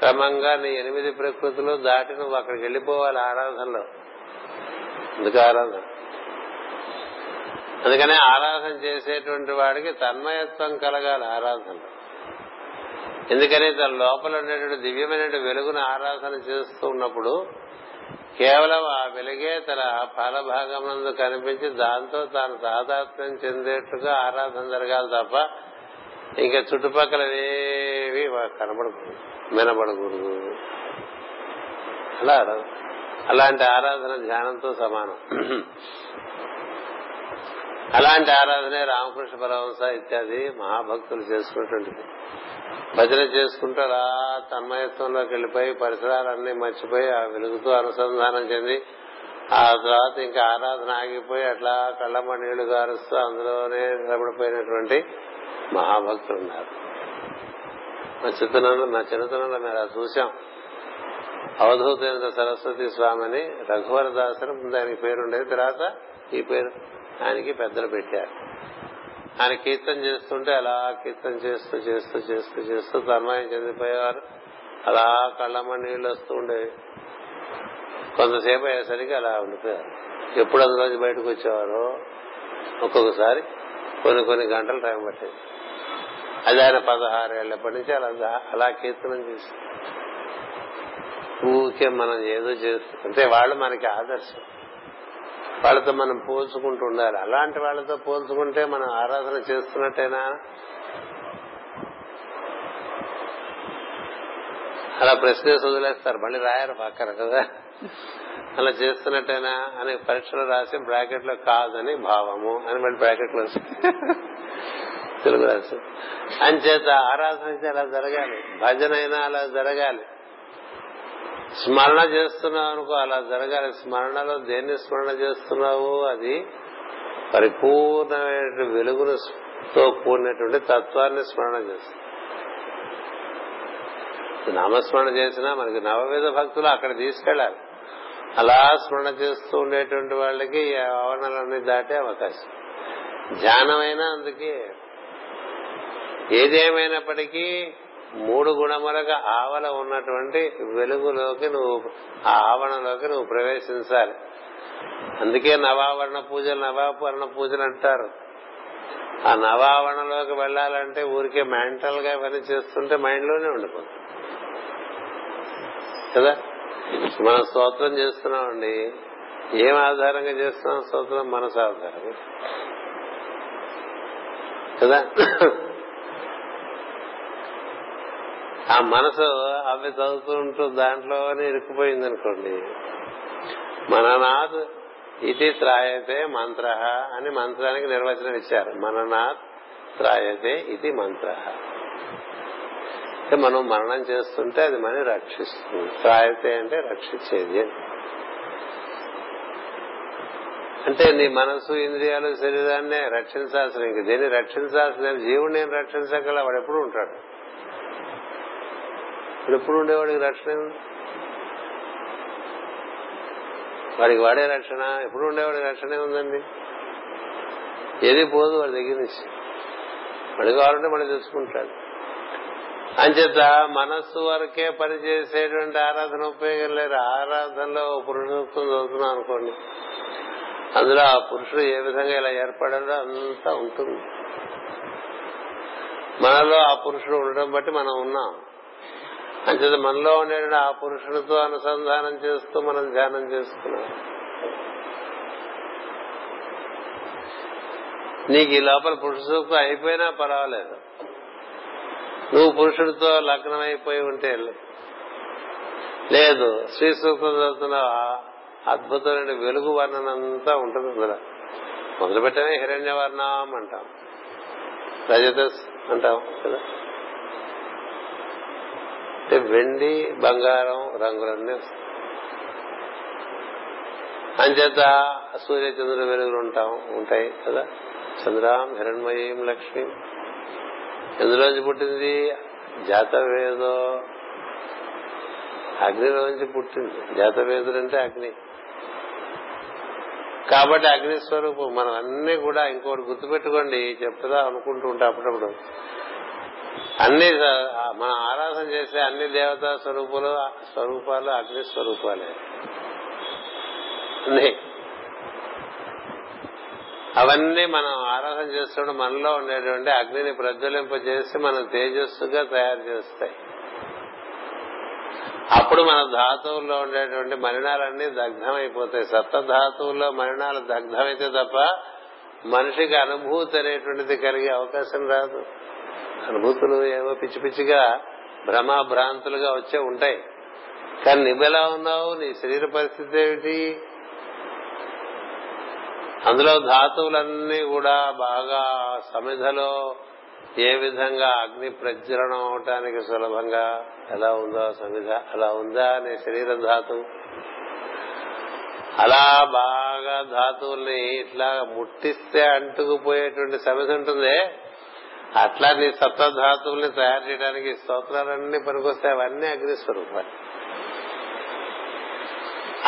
క్రమంగా నీ ఎనిమిది ప్రకృతులు దాటి నువ్వు అక్కడికి వెళ్ళిపోవాలి ఆరాధనలో. అందుకే ఆరాధన. అందుకనే ఆరాధన చేసేటువంటి వాడికి తన్మయత్వం కలగాలి ఆరాధనలో. ఎందుకని తన లోపల ఉండేటువంటి దివ్యమైన వెలుగును ఆరాధన చేస్తూ ఉన్నప్పుడు కేవలం ఆ వెలుగే తన ఫలభాగమునందు కనిపించి దాంతో తాను తాదాత్మ్యం చెందేట్టుగా ఆరాధన జరగాలి తప్ప ఇంకా చుట్టుపక్కలవేవి కనబడకూడదు, వినబడకూడదు. అలా అలాంటి ఆరాధన ధ్యానంతో సమానం. అలాంటి ఆరాధనే రామకృష్ణ పరమహంస ఇత్యాది మహాభక్తులు చేసుకున్నటువంటిది. భజన చేసుకుంటూ అలా తన్మయత్వంలోకి వెళ్లిపోయి పరిసరాలన్నీ మర్చిపోయి ఆ వెలుగుతూ అనుసంధానం చెంది ఆ తర్వాత ఇంకా ఆరాధన ఆగిపోయి అట్లా కళ్ళమ్మ నీళ్లు గారుస్తూ అందులోనే నిలబడిపోయినటువంటి మహాభక్తులు ఉన్నారు. మా చిత్తనంలో మా చిన్నతనంలో మేము అలా చూశాం. అవధూతేంద్ర సరస్వతి స్వామిని, రఘువరదాసుని దానికి పేరుండేది, తర్వాత ఈ పేరు ఆయనకి పెద్దలు పెట్టారు. ఆయన కీర్తన చేస్తుంటే అలా కీర్తన చేస్తూ చేస్తూ చేస్తూ చేస్తూ తన్మయం చెందిపోయేవారు. అలా కళ్ళమ్మ నీళ్లు వస్తూ ఉండేవి. కొంతసేపు అయ్యేసరికి అలా ఉండిపోయారు. ఎప్పుడు అందులోంచి బయటకు వచ్చేవారో ఒక్కొక్కసారి కొన్ని కొన్ని గంటలు టైం పట్టేది. అది ఆయన పదహారేళ్లప్పటి నుంచి అలా అలా కీర్తనం చేస్తారు. ఊరికే మనం ఏదో చేస్తాం అంటే వాళ్ళు మనకి ఆదర్శం. వాళ్ళతో మనం పోల్చుకుంటూ ఉండాలి. అలాంటి వాళ్ళతో పోల్చుకుంటే మనం ఆరాధన చేస్తున్నట్టేనా? అలా ప్రశ్న వదిలేస్తారు, మళ్ళీ రాయరు పక్కన కదా. అలా చేస్తున్నట్టేనా అని పరీక్షలో రాసి బ్రాకెట్లో కాదని భావము అని మళ్ళీ బ్రాకెట్లో తెలుగు రాసి. అంచేత ఆరాధన అయితే అలా జరగాలి, భజన అయినా అలా జరగాలి. స్మరణ చేస్తున్నావు అనుకో అలా జరగాలి. స్మరణలో దేన్ని స్మరణ చేస్తున్నావు? అది పరిపూర్ణమైన వెలుగుతో కూడినటువంటి తత్వాన్ని స్మరణ చేస్తుంది. నామస్మరణ చేసినా మనకి నవవిధ భక్తులు అక్కడ తీసుకెళ్లాలి. అలా స్మరణ చేస్తూ ఉండేటువంటి వాళ్ళకి ఈ ఆవరణలన్నీ దాటే అవకాశం. ధ్యానమైనా అందుకే. ఏదేమైనప్పటికీ మూడు గుణములుగా ఆవల ఉన్నటువంటి వెలుగులోకి నువ్వు, ఆ ఆవరణలోకి నువ్వు ప్రవేశించాలి. అందుకే నవావరణ పూజలు, నవావరణ పూజలు అంటారు. ఆ నవావరణలోకి వెళ్లాలంటే ఊరికే మెంటల్ గా పని చేస్తుంటే మైండ్ లోనే ఉండిపోతుంది కదా. మనం స్తోత్రం చేస్తున్నామండి, ఏం ఆధారంగా చేస్తున్నాం? స్తోత్రం మనసు ఆధారంగా కదా. ఆ మనసు అవి చదువుతూ ఉంటూ దాంట్లోనే ఇరుక్కుపోయింది అనుకోండి, మననాథ్ ఇది త్రాయతే మంత్ర అని మంత్రానికి నిర్వచనం ఇచ్చారు. మననాథ్ త్రాయతే ఇది మంత్ర. మనం మరణం చేస్తుంటే అది మనం రక్షిస్తుంది. త్రాయతే అంటే రక్షించేది. అంటే నీ మనసు, ఇంద్రియాలు, శరీరాన్నే రక్షించాల్సిన, ఇంక దేన్ని రక్షించాల్సిన జీవుడిని రక్షించగల వాడు ఎప్పుడు ఉంటాడు? ఎప్పుడు ఉండేవాడికి రక్షణ? వాడికి వాడే రక్షణ. ఎప్పుడు ఉండేవాడికి రక్షణే ఉందండి. ఏది పోదు వాడి దగ్గర నుంచి. వాడు కావాలంటే మనం తెలుసుకుంటాడు. అంచేత మనస్సు వరకే పనిచేసేటువంటి ఆరాధన ఉపయోగం లేదు. ఆరాధనలో పురుషోత్వం చదువుతున్నాం అనుకోండి, అందులో ఆ పురుషుడు ఏ విధంగా ఇలా ఏర్పడాలో అంతా ఉంటుంది. మనలో ఆ పురుషుడు ఉండడం బట్టి మనం ఉన్నాం. అంచేత మనలో ఉండే ఆ పురుషుడితో అనుసంధానం చేస్తూ మనం ధ్యానం చేసుకున్నాం. నీకు ఈ లోపల పురుషుడు అయిపోయినా పర్వాలేదు, నువ్వు పురుషుడితో లగ్నం అయిపోయి ఉంటే లేదు. శ్రీ సూక్తం చదువుతున్న అద్భుతమైన వెలుగు వర్ణనంతా ఉంటుంది. కదా మొదలు పెట్టమే హిరణ్య వర్ణం అంటాం, రజత అంటాం కదా. అంటే వెండి బంగారం రంగులన్నీ వస్తాయి. అంచేత సూర్యచంద్రుడు వెలుగులు ఉంటాం ఉంటాయి కదా. చంద్రాం హిరణ్మయీం లక్ష్మి, ఎందులోంచి పుట్టింది? జాతవేదో అగ్నిలోంచి పుట్టింది. జాతవేదుడు అంటే అగ్ని కాబట్టి అగ్ని స్వరూపం. మనం అన్ని కూడా ఇంకోటి గుర్తుపెట్టుకోండి, చెప్తా అనుకుంటూ ఉంటా అప్పుడప్పుడు. అన్ని మనం ఆరాధన చేసే అన్ని దేవతా స్వరూపాలు స్వరూపాలు అగ్ని స్వరూపాలే. అవన్నీ మనం ఆరాధన చేస్తున్నప్పుడు మనలో ఉండేటువంటి అగ్నిని ప్రజ్వలింపజేసి మనం తేజస్సుగా తయారు చేస్తాయి. అప్పుడు మన ధాతువుల్లో ఉండేటువంటి మలినాలన్నీ దగ్ధమైపోతాయి. సప్త ధాతువుల్లో మలినాలు దగ్ధమైతే తప్ప మనిషికి అనుభూతి అనేటువంటిది కలిగే అవకాశం రాదు. అనుభూతులు ఏవో పిచ్చి పిచ్చిగా భ్రమభ్రాంతులుగా వచ్చే ఉంటాయి. కానీ నువ్వెలా ఉన్నావు, నీ శరీర పరిస్థితి ఏమిటి? అందులో ధాతువులన్నీ కూడా బాగా సమిధలో ఏ విధంగా అగ్ని ప్రజ్వలనం అవటానికి సులభంగా ఎలా ఉందో సమిధ అలా ఉందా నీ శరీర ధాతువు? అలా బాగా ధాతువుల్ని ఇట్లా ముట్టిస్తే అంటుకుపోయేటువంటి సమిధ ఉంటుంది. అట్లా నీ సప్త ధాతువుల్ని తయారు చేయడానికి స్తోత్రాలన్నీ పనికొస్తాయి. అవన్నీ అగ్ని స్వరూపాలు.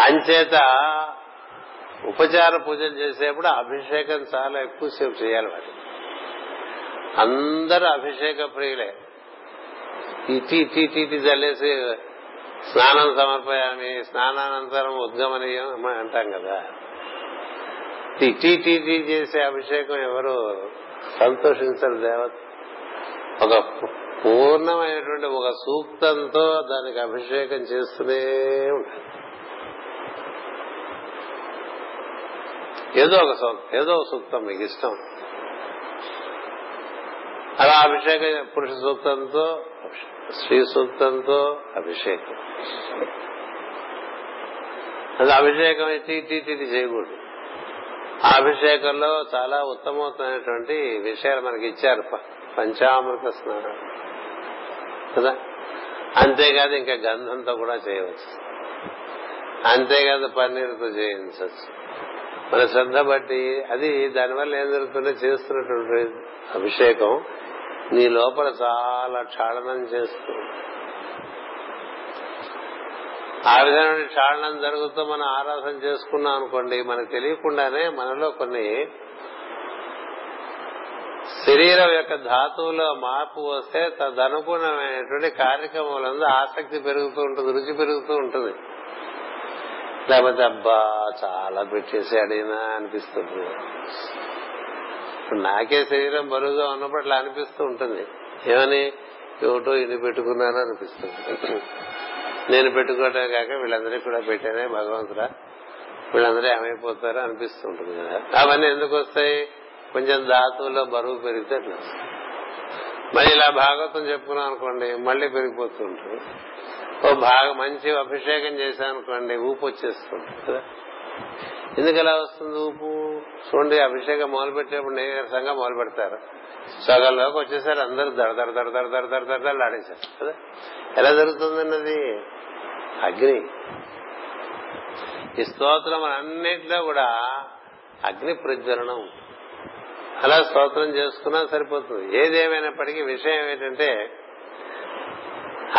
అంచేత ఉపచార పూజలు చేసేప్పుడు అభిషేకం చాలా ఎక్కువసేపు చేయాలి. వాటి అందరూ అభిషేక ప్రియులే. ఇటీ టీ టీ చల్లేసి స్నానం సమర్పయామి, స్నానానంతరం ఉద్గమనీయం అంటాం కదా. టీ టీ టీ చేసే అభిషేకం ఎవరు సంతోషించరు. దేవత ఒక పూర్ణమైనటువంటి ఒక సూక్తంతో దానికి అభిషేకం చేస్తూనే ఉంటారు. ఏదో ఒక ఏదో సూక్తం మీకు ఇష్టం, అలా అభిషేకం పురుష సూక్తంతో స్త్రీ సూక్తంతో అభిషేకం. అది అభిషేకం టీ టీ టీ చేయకూడదు. ఆ అభిషేకంలో చాలా ఉత్తమమైనటువంటి విషయాలు మనకి ఇచ్చారు, పంచామృత స్నానం కదా. అంతేకాదు ఇంకా గంధంతో కూడా చేయవచ్చు, అంతేకాదు పన్నీరుతో చేయించవచ్చు. మన శ్రద్ధ బట్టి అది దానివల్ల ఏం జరుగుతుందో చేస్తున్నటువంటి అభిషేకం నీ లోపల చాలా క్షాళనం చేస్తుంది. ఆ విధమైన క్షాళనం జరుగుతూ మనం ఆరాధన చేసుకున్నాం అనుకోండి, మనకు తెలియకుండానే మనలో కొన్ని శరీరం యొక్క ధాతువులో మార్పు వస్తే తదనుగుణమైనటువంటి కార్యక్రమాలందు ఆసక్తి పెరుగుతూ ఉంటుంది, రుచి పెరుగుతూ ఉంటుంది. లేకపోతే అబ్బా చాలా పెట్టేసాడు అయినా అనిపిస్తుంది. నాకే శరీరం బరువుగా ఉన్నప్పుడు అట్లా అనిపిస్తూ ఉంటుంది. ఏమని ఏమిటో ఇన్ని పెట్టుకున్నారో అనిపిస్తుంది. నేను పెట్టుకోవటమే కాక వీళ్ళందరికీ కూడా పెట్టానే భగవంతుడా, వీళ్ళందరూ ఏమైపోతారో అనిపిస్తూ ఉంటుంది కదా. అవన్నీ ఎందుకు వస్తాయి? కొంచెం ధాతువులో బరువు పెరిగితే అట్లా వస్తుంది. మరి ఇలా భాగవతం చెప్పుకున్నాం అనుకోండి మళ్లీ పెరిగిపోతూ ఉంటుంది. ఓ బాగా మంచి అభిషేకం చేశానుకోండి ఊపు వచ్చేస్తుంది కదా. ఎందుకు ఎలా వస్తుంది ఊపు? చూడండి అభిషేకం మొదలు పెట్టేప్పుడు నీరసంగా మొదలు పెడతారు, సగంలోకి వచ్చేసారు అందరు దడ దడ దడ దడ దడ దడ దడలు ఆడేశారు కదా. ఎలా జరుగుతుందన్నది అగ్ని. ఈ స్తోత్రం అన్నింటిలో కూడా అగ్ని ప్రజ్వలనం. అలా స్తోత్రం చేసుకున్నా సరిపోతుంది. ఏదేమైనప్పటికీ విషయం ఏంటంటే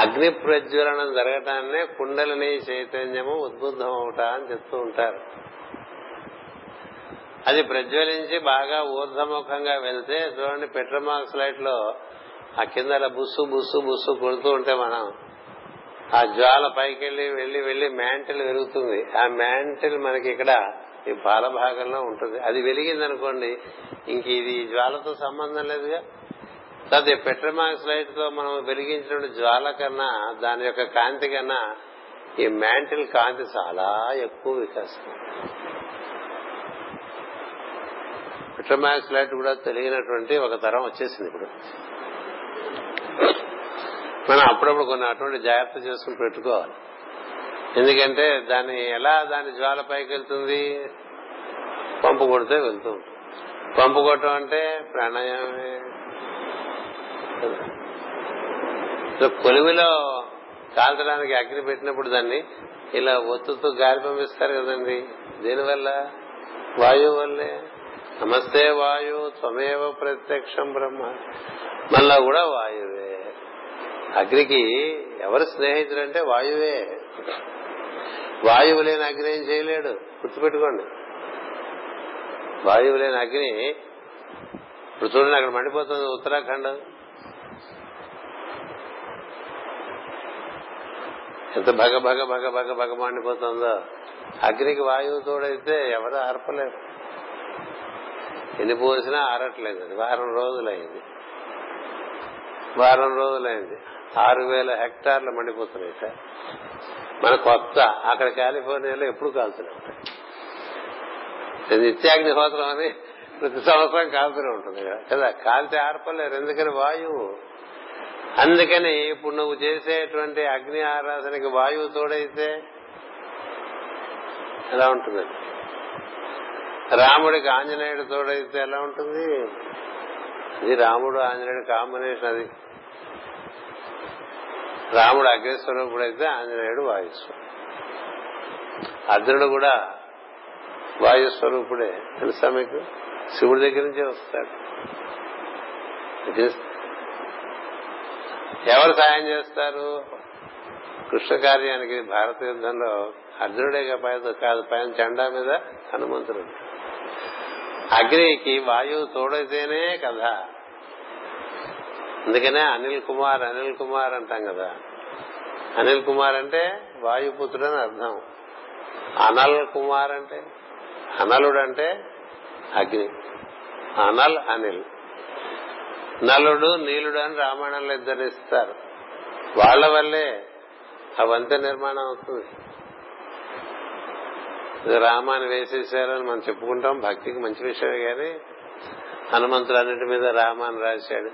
అగ్ని ప్రజ్వలనం జరగటాన్నే కుండలిని చైతన్యము ఉద్బుద్ధం అవుట అని చెప్తూ ఉంటారు. అది ప్రజ్వలించి బాగా ఊర్ధముఖంగా వెళ్తే చూడండి పెట్రోల్ మార్క్స్ లైట్ లో ఆ కింద బుస్సు బుస్సు బుస్సు కొడుతూ ఉంటే మనం ఆ జ్వాల పైకి వెళ్లి వెళ్లి వెళ్లి మ్యాంటిల్ వెలుగుతుంది. ఆ మ్యాంటిల్ మనకి ఇక్కడ ఈ బాల భాగంలో ఉంటుంది. అది వెలిగిందనుకోండి ఇంక ఇది జ్వాలతో సంబంధం లేదుగా, తర్వాత పెట్రోమాక్స్ లైట్ తో మనం వెలిగించిన జ్వాల కన్నా దాని యొక్క కాంతి కన్నా ఈ మ్యాంటిల్ కాంతి చాలా ఎక్కువ వికాసం. పెట్రోమాక్స్ లైట్ కూడా తెలియనటువంటి ఒక తరం వచ్చేసింది ఇప్పుడు. మనం అప్పుడప్పుడు కొన్ని అటువంటి జాగ్రత్త చేసుకుని పెట్టుకోవాలి. ఎందుకంటే దాన్ని ఎలా దాని జ్వాల పైకి వెళ్తుంది, పంపు కొడితే వెళ్తూ ఉంటుంది. పంపు కొట్టడం అంటే ప్రాణాయామే. కొలిమిలో కాల్చడానికి అగ్ని పెట్టినప్పుడు దాన్ని ఇలా ఒత్తుతూ గాలి పంపిస్తారు కదండి, దీనివల్ల వాయువు వల్లే. నమస్తే వాయు త్వమేవ ప్రత్యక్షం బ్రహ్మ, మళ్ళా కూడా వాయువే. అగ్నికి ఎవరు స్నేహితుడంటే వాయువే. వాయువు లేని అగ్ని ఏం చేయలేడు, గుర్తుపెట్టుకోండి. వాయువు లేని అగ్ని ఇప్పుడు చూడండి అక్కడ మండిపోతుంది ఉత్తరాఖండ్, ఎంత భగ భగ భగ భగ భగ మండిపోతుందో. అగ్నికి వాయువు తోడైతే ఎవరు ఆర్పలేరు, ఎన్ని పోసినా ఆరట్లేదు. అది వారం రోజులైంది, వారం రోజులైంది ఆరు వేల హెక్టార్లు మండిపోతున్నాయిట మన కొత్త. అక్కడ కాలిఫోర్నియాలో ఎప్పుడు కాల్చున్నాయి, నిత్యాగ్నిహోత్రం అని ప్రతి సంవత్సరం కాల్తూనే ఉంటుంది కదా. కాల్తే ఆర్పలేరు, ఎందుకని వాయువు. అందుకని ఇప్పుడు నువ్వు చేసేటువంటి అగ్ని ఆరాధనకి వాయువు తోడైతే ఎలా ఉంటుంది, రాముడికి ఆంజనేయుడు తోడైతే ఎలా ఉంటుంది. అది రాముడు ఆంజనేయుడు కాంబినేషన్. అది రాముడు అగ్నిస్వరూపుడు అయితే ఆంజనేయుడు వాయుస్వరూపుడు. అర్జునుడు కూడా వాయుస్వరూపుడే తెలుసా మీకు, శివుడి దగ్గర నుంచే వస్తాడు. ఎవరు సాయం చేస్తారు కృష్ణ కార్యానికి? భారత యుద్ధంలో అర్జునుడే కాదు, పైన జెండా మీద హనుమంతుడు. అగ్నికి వాయువు తోడైతేనే కదా, అందుకనే అనిల్ కుమార్ అనిల్ కుమార్ అంటాం కదా. అనిల్ కుమార్ అంటే వాయుపుత్రుడు అని అర్థం. అనల్ కుమార్ అంటే అనలుడు అంటే అగ్ని. అనల్ అనిల్, నలుడు నీలుడు అని రామాయణంలో ఇద్దరు ఇస్తారు. వాళ్ల వల్లే ఆ వంతె నిర్మాణం అవుతుంది. రామాన్ని వేసేశారు అని మనం చెప్పుకుంటాం, భక్తికి మంచి విషయమే. కానీ హనుమంతుడు అన్నిటి మీద రామాన్ని రాశాడు,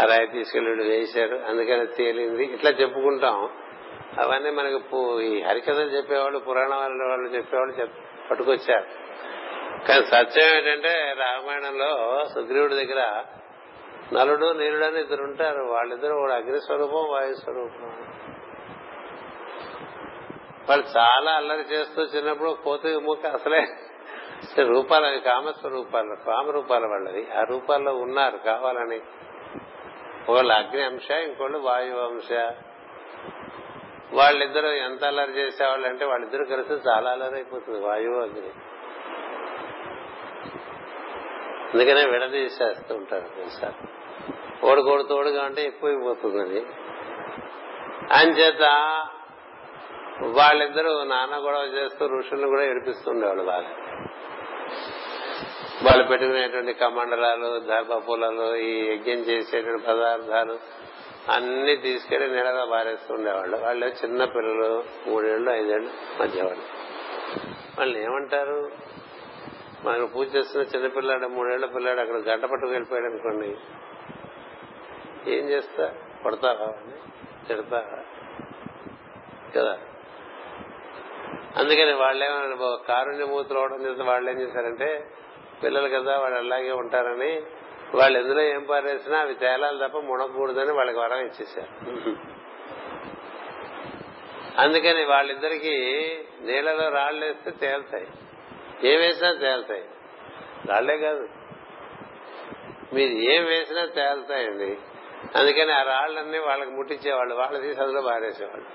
ఆ రాయి తీసుకెళ్ళి వేశాడు, అందుకని తేలింది. ఇట్లా చెప్పుకుంటాం. అవన్నీ మనకి ఈ హరికథలు చెప్పేవాళ్ళు, పురాణాల వాళ్ళు చెప్పేవాళ్ళు పట్టుకొచ్చారు. కానీ సత్యం ఏంటంటే రామాయణంలో సుగ్రీవుడి దగ్గర నలుడు నీలుడు అని ఇద్దరు ఉంటారు. వాళ్ళిద్దరు వాడు అగ్నిస్వరూపం వాయుస్వరూపం. వాళ్ళు చాలా అల్లరి చేస్తూ చిన్నప్పుడు కోతి ముక్క అసలే రూపాలు, అవి కామస్వరూపాలు, కామరూపాల వాళ్ళవి. ఆ రూపాల్లో ఉన్నారు కావాలని. ఒకళ్ళు అగ్ని అంశ, ఇంకోళ్ళు వాయువు అంశ. వాళ్ళిద్దరు ఎంత అల్లరి చేసేవాళ్ళు అంటే వాళ్ళిద్దరు కలిసి చాలా అల్లరి అయిపోతుంది వాయువు అగ్ని. అందుకనే విడదీసేస్తూ ఉంటారు సార్. ఓడి కోడి తోడుగా అంటే ఎక్కువైపోతుందని అని చేత వాళ్ళిద్దరూ నాన్న గొడవ చేస్తూ ఋషులను కూడా ఏడిపిస్తుండేవాళ్ళు. బాగా వాళ్ళు పెట్టుకునేటువంటి కమండలాలు, దర్భపూలలు, ఈ యజ్ఞం చేసేటువంటి పదార్థాలు అన్ని తీసుకెళ్లి నీడగా బారేస్తూ ఉండేవాళ్ళు. వాళ్ళు చిన్న పిల్లలు, మూడేళ్లు ఐదేళ్లు మధ్య వాళ్ళు. వాళ్ళు ఏమంటారు, మనకు పూజ చేస్తున్న చిన్నపిల్లాడు, మూడేళ్ల పిల్లాడు అక్కడ గంట పట్టుకు వెళ్ళిపోయాడు అనుకోండి, ఏం చేస్తా, కొడతారా, తిడతారా కదా. అందుకని వాళ్ళేమో కారుణ్యమూర్తులు అవడం చేస్తే వాళ్ళు ఏం చేశారంటే, పిల్లలు కదా వాళ్ళు అలాగే ఉంటారని వాళ్ళు ఎందులో ఏం పారేసినా అవి తేలాలి తప్ప మునకూడదని వాళ్ళకి వరం ఇచ్చేశారు. అందుకని వాళ్ళిద్దరికి నీళ్లలో రాళ్ళు వేస్తే తేలుతాయి, ఏం వేసినా తేలుతాయి. రాళ్లే కాదు, మీరు ఏం వేసినా తేలుతాయండి. అందుకని ఆ రాళ్లన్నీ వాళ్ళకి ముట్టించేవాళ్ళు, వాళ్ళ తీసి అందులో బారేసేవాళ్ళు.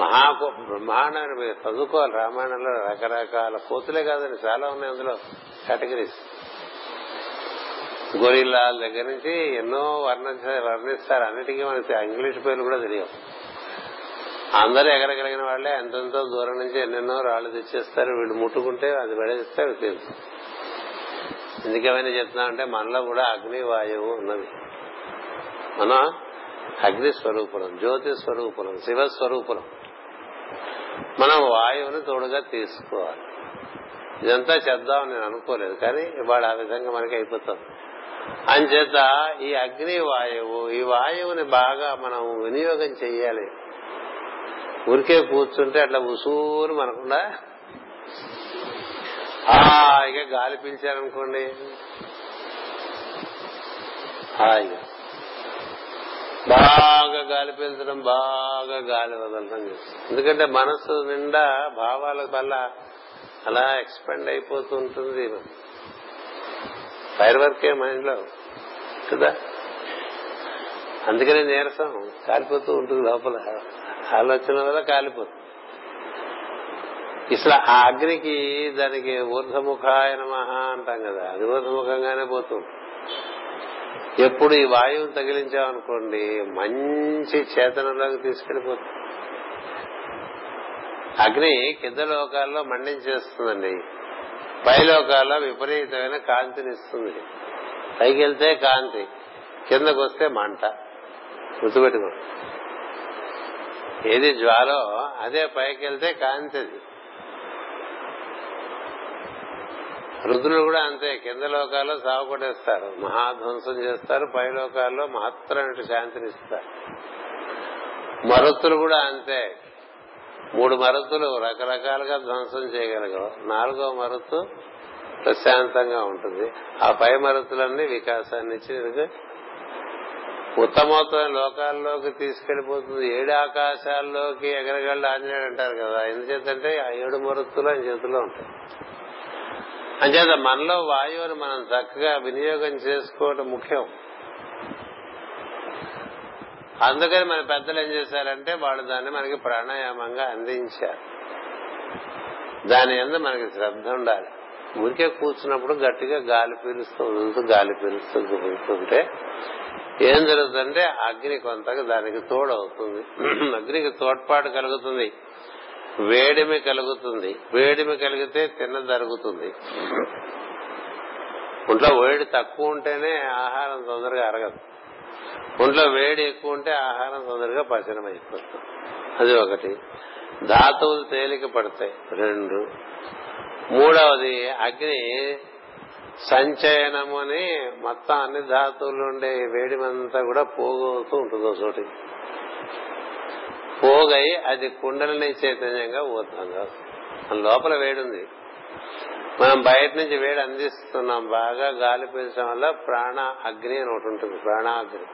మహా బ్రహ్మాండమైన మీరు చదువుకోవాలి. రామాయణంలో రకరకాల కోతులే కాదండి, చాలా ఉన్నాయి అందులో కేటగిరీస్. గొరిల్లాల దగ్గర నుంచి ఎన్నో వర్ణించ వర్ణిస్తారు అన్నిటికీ మనకి ఇంగ్లీష్ పేర్లు కూడా తెలియవు. అందరూ ఎగరగలిగిన వాళ్లే. ఎంతెంతో దూరం నుంచి ఎన్నెన్నో రాళ్లు తెచ్చేస్తారు, వీళ్ళు ముట్టుకుంటే అది పడేస్తే తెలుసు. ఎందుకేమైనా చెప్తున్నామంటే మనలో కూడా అగ్ని వాయువు ఉన్నది. మనం అగ్ని స్వరూపులం, జ్యోతి స్వరూపులం, శివ స్వరూపులం. మనం వాయువుని తోడుగా తీసుకోవాలి. ఇదంతా చెప్దామని నేను అనుకోలేదు, కానీ ఇవాళ ఆ విధంగా మనకి అయిపోతుంది. అంచేత ఈ అగ్ని వాయువు, ఈ వాయువుని బాగా మనం వినియోగం చెయ్యాలి. ఊరికే కూర్చుంటే అట్లా ఉసూరు మనకుండా హాయిగా గాలి పీల్చారనుకోండి, హాయిగా బాగా గాలి పీల్చడం, బాగా గాలి వదలడం చేస్తుంది. ఎందుకంటే మనసు నిండా భావాల వల్ల అలా ఎక్స్పెండ్ అయిపోతూ ఉంటుంది. ఫైర్ వర్కే మైండ్ లో కదా, అందుకనే నీరసం కాలిపోతూ ఉంటుంది లోపల, ఆలోచన వల్ల కాలిపోతుంది. ఇసలు ఆ అగ్నికి దానికి ఊర్ధముఖాయ నమః అంటాం కదా, అది ఊర్ధముఖంగానే పోతుంది. ఎప్పుడు ఈ వాయువుని తగిలించామనుకోండి మంచి చేతనంలోకి తీసుకెళ్లిపోతుంది. అగ్ని కింద లోకాల్లో మండించేస్తుందండి, పై లోకాల్లో విపరీతమైన కాంతినిస్తుంది. పైకి వెళ్తే కాంతి, కిందకు వస్తే మంట. గుర్తుపెట్టుకో, ఏది జ్వాలో అదే పైకి వెళ్తే కాంతి. అది రుద్రులు కూడా అంతే, కింద లోకాల్లో సాగు కొట్టేస్తారు, మహాధ్వంసం చేస్తారు, పై లోకాల్లో మహత్తరమైన శాంతినిస్తారు. మరుత్తులు కూడా అంతే, మూడు మరుతులు రకరకాలుగా ధ్వంసం చేయగలగవు, నాలుగో మరుతు ప్రశాంతంగా ఉంటుంది, ఆ పై మరుతులన్నీ వికాసాన్ని ఇచ్చి ఉత్తమోత్తమైన లోకాల్లోకి తీసుకెళ్లిపోతుంది. ఏడు ఆకాశాల్లోకి ఎగరగళ్ళు ఆంజనేయుడు అంటారు కదా, ఎందుచేతంటే ఆ ఏడు మరుతులు ఆయన చేతుల్లో ఉంటాయి. అంచేత మనలో వాయువుని మనం చక్కగా వినియోగం చేసుకోవడం ముఖ్యం. అందుకని మన పెద్దలు ఏం చేశారంటే వాళ్ళు దాన్ని మనకి ప్రాణాయామంగా అందించారు. దాని యందు మనకి శ్రద్ధ ఉండాలి. ఊరికే కూర్చున్నప్పుడు గట్టిగా గాలి పీలుస్తూ వదులుతూ గాలి పీలుస్తూ వదులుతుంటే ఏం జరుగుతుందంటే అగ్ని కొంతగా దానికి తోడవుతుంది, అగ్నికి తోడ్పాటు కలుగుతుంది, వేడిమి కలుగుతుంది. వేడిమి కలిగితే తిన్న దరుగుతుంది. ఒంట్లో వేడి తక్కువ ఉంటేనే ఆహారం తొందరగా అరగదు, ఒంట్లో వేడి ఎక్కువ ఉంటే ఆహారం తొందరగా పచనం అయిపోతుంది. అది ఒకటి. ధాతువులు తేలిక పడతాయి. రెండు. మూడవది అగ్ని సంచయనము అని మొత్తం అన్ని ధాతువులు ఉండే వేడిమంతా కూడా పోగవుతూ ఉంటుందో చోటి పోగై అది కుండలిని చైతన్యంగా ఊర్ధంగా మన లోపల వేడుంది. మనం బయట నుంచి వేడి అందిస్తున్నాం, బాగా గాలి పీల్చడం వల్ల ప్రాణ అగ్ని అని ఒకటి ఉంటుంది, ప్రాణాగ్ని.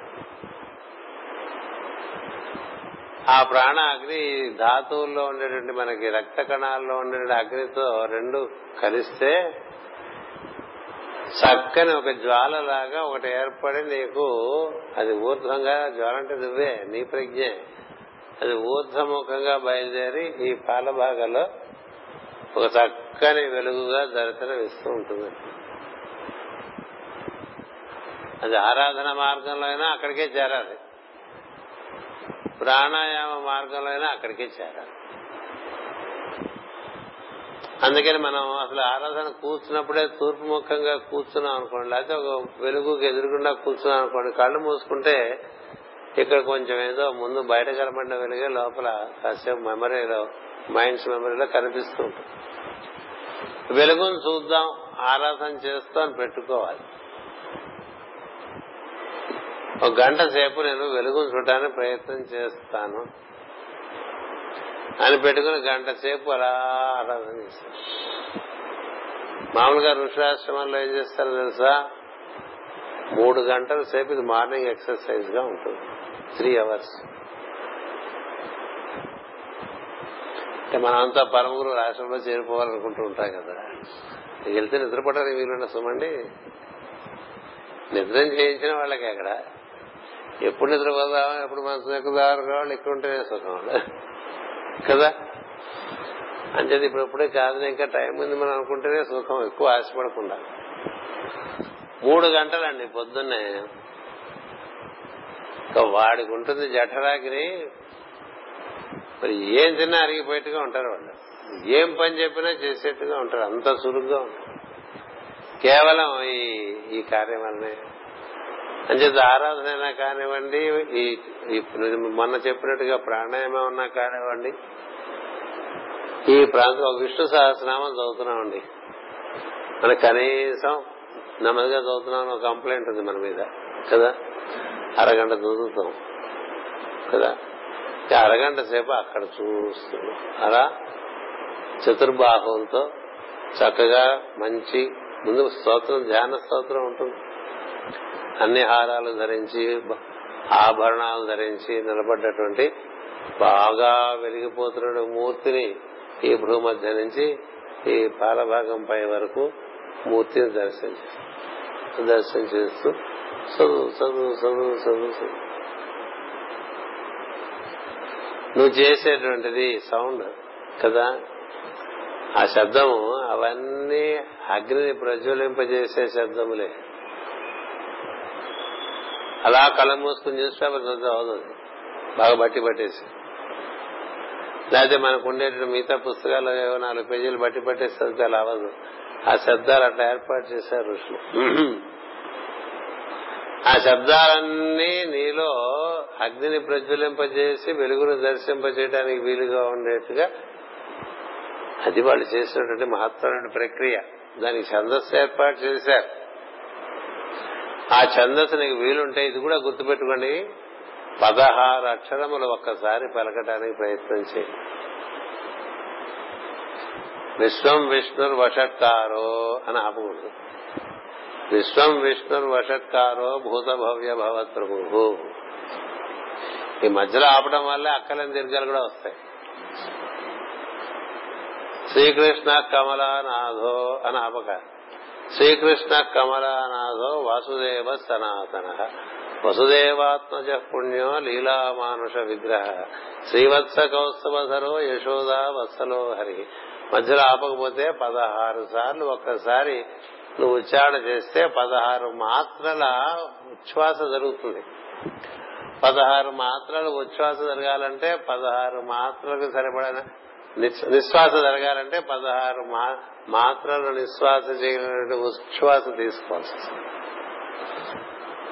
ఆ ప్రాణ అగ్ని ధాతువుల్లో ఉండేటువంటి మనకి రక్త కణాల్లో ఉండే అగ్నితో రెండు కలిస్తే చక్కని ఒక జ్వాలలాగా ఒకటి ఏర్పడి నీకు అది ఊర్ధ్వంగా, జ్వాల అంటే నువ్వే, నీ ప్రజ్ఞే, అది ఊర్ధముఖంగా బయలుదేరి ఈ పాల భాగంలో ఒక చక్కని వెలుగుగా దర్శనమిస్తూ ఉంటుంది. అది ఆరాధన మార్గంలో అయినా అక్కడికే చేరాలి, ప్రాణాయామ మార్గంలో అయినా అక్కడికే చేరాలి. అందుకని మనం అసలు ఆరాధన కూర్చున్నప్పుడే తూర్పు ముఖంగా కూర్చున్నాం అనుకోండి, లేకపోతే ఒక వెలుగుకి ఎదురుకుండా కూర్చున్నాం అనుకోండి, కళ్ళు మూసుకుంటే ఇక్కడ కొంచెం ఏదో ముందు బయట కనబడిన వెలుగే లోపల కాసేపు మెమరీలో, మైండ్స్ మెమరీలో కనిపిస్తూ ఉంటుంది. వెలుగును చూద్దాం, ఆరాధన చేస్తాం పెట్టుకోవాలి. ఒక గంట సేపు నేను వెలుగును చూడటానికి ప్రయత్నం చేస్తాను అని పెట్టుకుని గంట సేపు అలా ఆరాధన చేస్తాను. మామూలుగా ఋషాశ్రమంలో ఏం చేస్తారో తెలుసా, మూడు గంటల సేపు ఇది మార్నింగ్ ఎక్సర్సైజ్ గా ఉంటుంది, త్రీ అవర్స్. అంటే మనం అంతా పరమగురు ఆశ్రమంలో చేరిపోవాలనుకుంటూ ఉంటాం కదా, వెళ్తే నిద్రపడడానికి వీలుండ సుమండి, నిద్ర చేయించిన వాళ్ళకి అక్కడ ఎప్పుడు నిద్రపోదాం, ఎప్పుడు మనసు ఎక్కుదారు కావాలి, ఎక్కువ ఉంటేనే సుఖం కదా. అంటే ఇప్పుడు ఎప్పుడే కాదు, ఇంకా టైం ఉంది మనం అనుకుంటేనే సుఖం, ఎక్కువ ఆశపడకుండా. మూడు గంటలండి పొద్దున్నే. వాడికి ఉంటుంది జఠరాగ్ని, మరి ఏం తిన్నా అరిగిపోయేట్టుగా ఉంటారు వాళ్ళు, ఏం పని చెప్పినా చేసేట్టుగా ఉంటారు, అంత సులువుగా ఉంటారు. కేవలం ఈ ఈ కార్యం అనే అంచేత ఆరాధన అయినా కానివ్వండి, ఈ మొన్న చెప్పినట్టుగా ప్రాణాయామం ఉన్నా కానివ్వండి, ఈ ప్రాంతం విష్ణు సహస్రనామం చదువుతున్నామండి. మన కనీసం నెమ్మదిగా చదువుతున్నామని కంప్లైంట్ ఉంది మన మీద కదా, అరగంట చదువుతాం కదా, అరగంట సేపు అక్కడ చూస్తున్నాం. అలా చతుర్బాహులతో చక్కగా మంచి ముందు స్తోత్రం, ధ్యాన స్తోత్రం ఉంటుంది. అన్ని హారాలు ధరించి ఆభరణాలు ధరించి నిలబడ్డటువంటి బాగా వెలిగిపోతున్న మూర్తిని ఈ భూమధ్య నుంచి ఈ పాలభాగంపై వరకు మూర్తిని దర్శనం చేస్తూ దర్శనం చేస్తూ చదువు చదువు చదువు చదువు చదువు నువ్వు చేసేటువంటిది సౌండ్ కదా, ఆ శబ్దము అవన్నీ అగ్నిని ప్రజ్వలింపజేసే శబ్దములే. అలా కళ్ళ మూసుకుని చూస్తే అవుతుంది బాగా బట్టి పట్టేసి, లేకపోతే మనకు ఉండేటువంటి మిగతా పుస్తకాలు ఏవో నాలుగు పేజీలు బట్టి పట్టేస్తే అలా అవ్వదు. ఆ శబ్దాలు అట్లా ఏర్పాటు చేశారు ఋషులు. ఆ శబ్దాలన్నీ నీలో అగ్నిని ప్రజ్వలింపజేసి వెలుగును దర్శింపజేయడానికి వీలుగా ఉండేట్టుగా అది వాళ్ళు చేసినటువంటి మహత్తరమైన ప్రక్రియ. దానికి ఛందస్సు ఏర్పాటు చేశారు. ఆ ఛందస్సు నీకు వీలుంటే ఇది కూడా గుర్తుపెట్టుకోండి, పదహారు అక్షరములు ఒక్కసారి పలకటానికి ప్రయత్నం చేయి. విశ్వం విష్ణుర్ వషట్కారో అని ఆపకూడదు. విశ్వం విష్ణుర్ వషట్కారో భూత భవ్య భవత్ ప్రభు. ఈ మధ్యలో ఆపడం వల్లే అక్కలేని దీర్ఘాలు కూడా వస్తాయి. శ్రీకృష్ణ కమలానాథో అని ఆపక, శ్రీకృష్ణ కమలానాథో వాసుదేవ సనాతన వసుదేవాత్మజ పుణ్యో లీలామానుష విగ్రహ శ్రీవత్స కౌస్తవధరో యశోదా వత్సలో హరి. మధ్యలో ఆపకపోతే పదహారు సార్లు ఒక్కసారి నువ్వు ఉచ్చారణ చేస్తే పదహారు మాత్రల ఉచ్ఛ్వాస జరుగుతుంది. పదహారు మాత్రలు ఉచ్ఛ్వాస జరగాలంటే పదహారు మాత్రలకు సరిపడిన నిశ్వాస జరగాలంటే పదహారు మాత్రలు నిశ్వాస చేయగలిగిన ఉచ్ఛ్వాస తీసుకోవాల్సి వస్తుంది.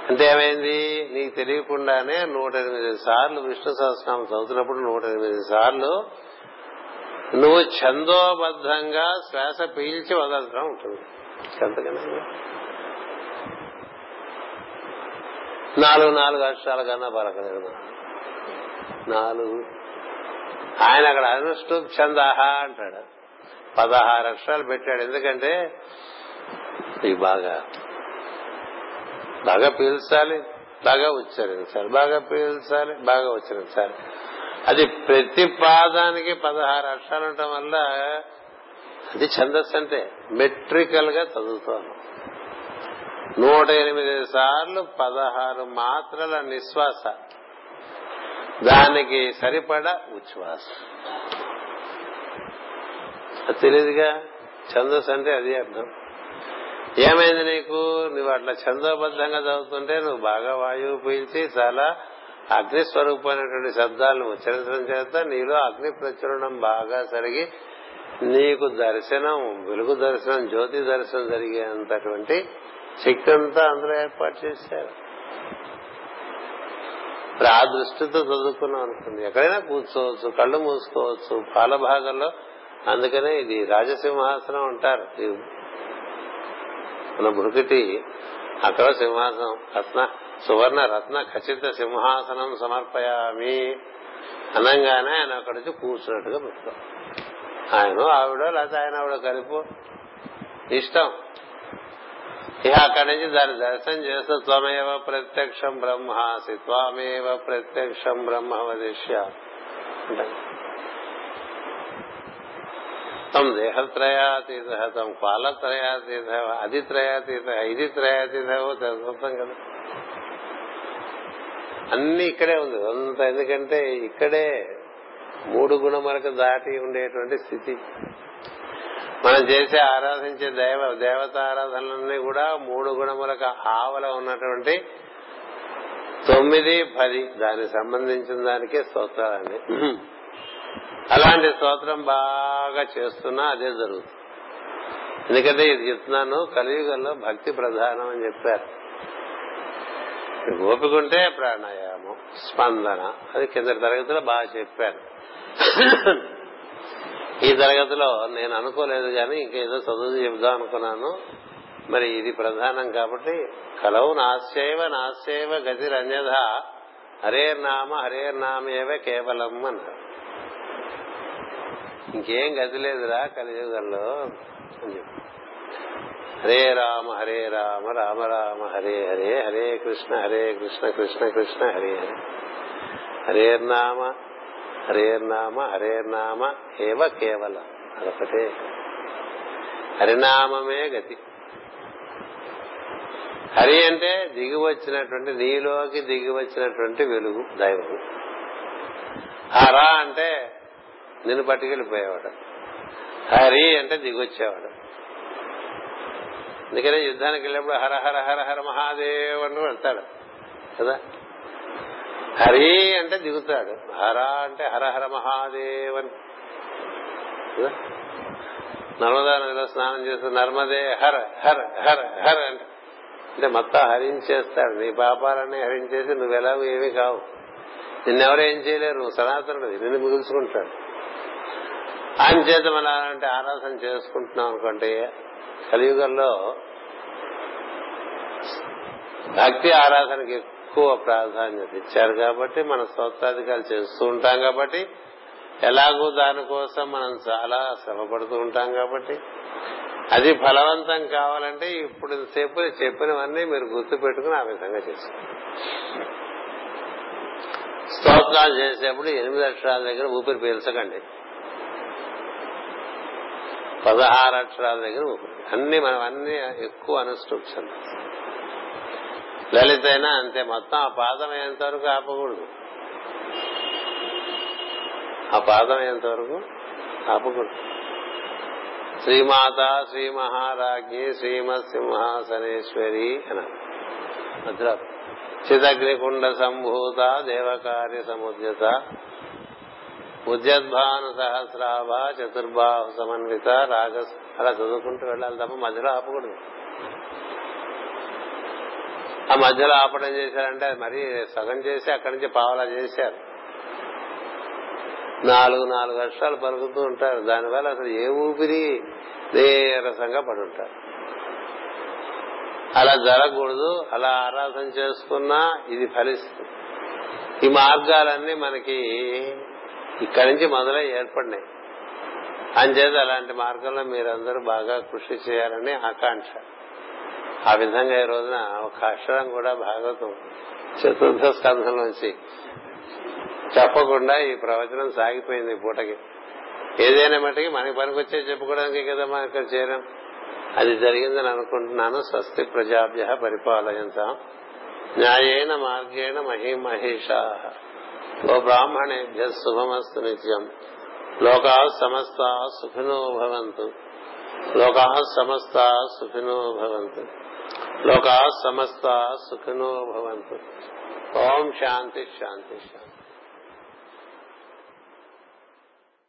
అంటే ఏమైంది, నీకు తెలియకుండానే నూట ఎనిమిది సార్లు విష్ణు సహస్రనామం చదువుతున్నప్పుడు నూట ఎనిమిది సార్లు నువ్వు ఛందోబద్ధంగా శ్వాస పీల్చి వదలడం ఉంటుంది. నాలుగు నాలుగు అక్షరాల కన్నా పలకలేదు మనం. నాలుగు ఆయన అక్కడ అనుష్ఠు ఛందహా అంటాడు, పదహారు అక్షరాలు పెట్టాడు. ఎందుకంటే ఇవి బాగా బాగా పీల్చాలి, బాగా ఉచ్చరించాలి, బాగా పీల్చాలి, బాగా ఉచ్చరించాలి. అది ప్రతి పాదానికి పదహారు అక్షరాలు ఉండటం వల్ల అది ఛందస్సు. అంటే మెట్రికల్ గా చదువుతాను. నూట ఎనిమిది సార్లు పదహారు మాత్రల నిశ్వాస, దానికి సరిపడ ఉచ్ఛ్వాస. అది తెలియదుగా, ఛందస్సు అంటే అది అర్థం. ఏమైంది నీకు, నువ్వు అట్లా ఛందోబద్ధంగా చదువుతుంటే నువ్వు బాగా వాయువు పీల్చి చాలా అగ్ని స్వరూపమైనటువంటి శబ్దాలను ఉచ్చరించడం చేత నీలో అగ్ని ప్రచురణం బాగా జరిగి నీకు దర్శనం, వెలుగు దర్శనం, జ్యోతి దర్శనం జరిగేంతటువంటి శక్తి అంతా అందులో ఏర్పాటు చేశారు. ఆ దృష్టితో చదువుకున్నాం అనుకుంది. ఎక్కడైనా కూర్చోవచ్చు, కళ్ళు మూసుకోవచ్చు. పాలభాగంలో అందుకనే ఇది రాజసింహాసనం అంటారు. మన బృహతి అక్కడ సింహాసనం, రత్న సువర్ణ రత్న ఖచ్చిత సింహాసనం సమర్పయామి అనంగానే ఆయన అక్కడి నుంచి కూర్చున్నట్టుగా పెట్టుకోవాలి. ఆయన ఆవిడ లేకపోతే ఆయన ఆవిడ కలిపి ఇష్టం. ఇక అక్కడి నుంచి దాన్ని దర్శనం చేస్తూ త్వమేవ ప్రత్యక్షం బ్రహ్మాసి త్వమేవ ప్రత్యక్షం బ్రహ్మ వదిష్యామి అంటారు. తం దేహత్రయాతీత, తం కాలత్రయాతీత, అది త్రయాతీత, ఇది త్రయాతీతో తెలుసుకుంటాం కదా. అన్ని ఇక్కడే ఉంది అంత. ఎందుకంటే ఇక్కడే మూడు గుణములకు దాటి ఉండేటువంటి స్థితి. మనం చేసే ఆరాధించే దైవ దేవత ఆరాధనలన్నీ కూడా మూడు గుణములకు ఆవల ఉన్నటువంటి తొమ్మిది పది దానికి సంబంధించిన దానికే స్తోత్రాలండి. అలాంటి స్తోత్రం బాగా చేస్తున్నా అదే జరుగుతుంది. ఎందుకంటే ఇది చెప్తున్నాను, కలియుగంలో భక్తి ప్రధానం అని చెప్పారు. ఓపిక ఉంటే ప్రాణాయామం, స్పందన, అది కిందటి తరగతిలో బాగా చెప్పాను. ఈ తరగతిలో నేను అనుకోలేదు కానీ ఇంకేదో చదువు చెబుదాం అనుకున్నాను. మరి ఇది ప్రధానం కాబట్టి కలవు నాశైవ నాశైవ గతిరన్యథ హరే నామ హరే నామేవ కేవలం అన్నారు. ఇంకేం గతి లేదురా కలియుగంలో అని చెప్పి హరే రామ హరే రామ రామ రామ హరే హరే హరే కృష్ణ హరే కృష్ణ కృష్ణ కృష్ణ హరే హరే హరే నామ హరే నామ హరే నామ ఏవ కేవలం, అదొకటే హరినామే గతి. హరి అంటే దిగి వచ్చినటువంటి, నీలోకి దిగి వచ్చినటువంటి వెలుగు దైవము. హరా అంటే నిన్ను పట్టుకెళ్ళిపోయేవాడు, హరి అంటే దిగొచ్చేవాడు. అందుకనే యుద్ధానికి వెళ్ళినప్పుడు హర హర హర హర మహాదేవ్ అని వెళ్తాడు కదా. హరి అంటే దిగుతాడు, హరా అంటే హర హర మహాదేవ్ అని. నర్మదా నదిలో స్నానం చేస్తూ నర్మదే హర హర హర హర అంటే అంటే మొత్తం హరించేస్తాడు. నీ పాపాలన్నీ హరించేసి నువ్వెలాగూ ఏమీ కావు, నిన్నెవరేం చేయలేరు, నువ్వు సనాతనుడు, నిన్ను మిగుల్చుకుంటాడు. ఆయన చేత మన అంటే ఆరాధన చేసుకుంటున్నాం అనుకోండి. కలియుగంలో భక్తి ఆరాధనకి ఎక్కువ ప్రాధాన్యత ఇచ్చారు కాబట్టి మన స్వత్రాధికారులు చేస్తూ ఉంటాం కాబట్టి ఎలాగూ దానికోసం మనం చాలా శ్రమ పడుతూ ఉంటాం కాబట్టి అది ఫలవంతం కావాలంటే ఇప్పుడు సేపు చెప్పినవన్నీ మీరు గుర్తు పెట్టుకుని ఆ విధంగా చేసుకోండి. స్తోత్రాలు చేసేప్పుడు ఎనిమిది అక్షరాల దగ్గర ఊపిరి పీల్చకండి, పదహారు అక్షరాల దగ్గర ఊపిరి. అన్ని మనం అన్ని ఎక్కువ అనుష్ఠూప్షన్. లలిత అయినా అంతే, మొత్తం ఆ పాదం అయ్యేంత వరకు ఆపకూడదు, ఆ పాదం అయ్యేంత వరకు ఆపకూడదు. శ్రీమాత శ్రీ మహారాజ్ఞి శ్రీమత్ సింహాసనేశ్వరి అని మద్రాసు చిదగ్నికుండ సంభూత దేవకార్య సముద్యత ఉద్యద్భాను సహస్రాభ చతుర్బాహు సమన్విత రాగ. అలా చదువుకుంటూ వెళ్ళాలి తప్ప మధ్యలో ఆపకూడదు. ఆ మధ్యలో ఆపడం చేశారంటే అది మరీ సగం చేసి అక్కడి నుంచి పావలా చేశారు. నాలుగు నాలుగు అక్షరాలు పలుకుతూ ఉంటారు, దానివల్ల అసలు ఏ ఊపిరి నీరసంగా పడి ఉంటారు. అలా జరగకూడదు. అలా ఆరాధన చేసుకున్నా ఇది ఫలిస్తుంది. ఈ మార్గాలన్నీ మనకి ఇక్కడి నుంచి మొదలై ఏర్పడినాయి. అంచేత అలాంటి మార్గంలో మీరందరూ బాగా కృషి చేయాలని ఆకాంక్ష. ఆ విధంగా ఈ రోజున ఒక అక్షరం కూడా భాగవతం చతుర్థ స్కంధంలోంచి చెప్పకుండా ఈ ప్రవచనం సాగిపోయింది. ఈ పూటకి ఏదైనా మటుకి మనకి పనికొచ్చే చెప్పుకోవడానికి కదా మనం ఇక్కడ చేరాం. అది జరిగిందని అనుకుంటున్నాను. స్వస్తి ప్రజాభ్యః పరిపాలయంతాం న్యాయేన మార్గేణ మహీమహేషాః ఓ బ్రాహ్మణేభ్యః శుభమస్తు నిత్యం. లోకాః సమస్తాః సుఖినో భవంతు. లోకాః సమస్తాః సుఖినో భవంతు. లోకాః సమస్తాః సుఖినో భవంతు. ఓం శాంతి శాంతి శాంతి.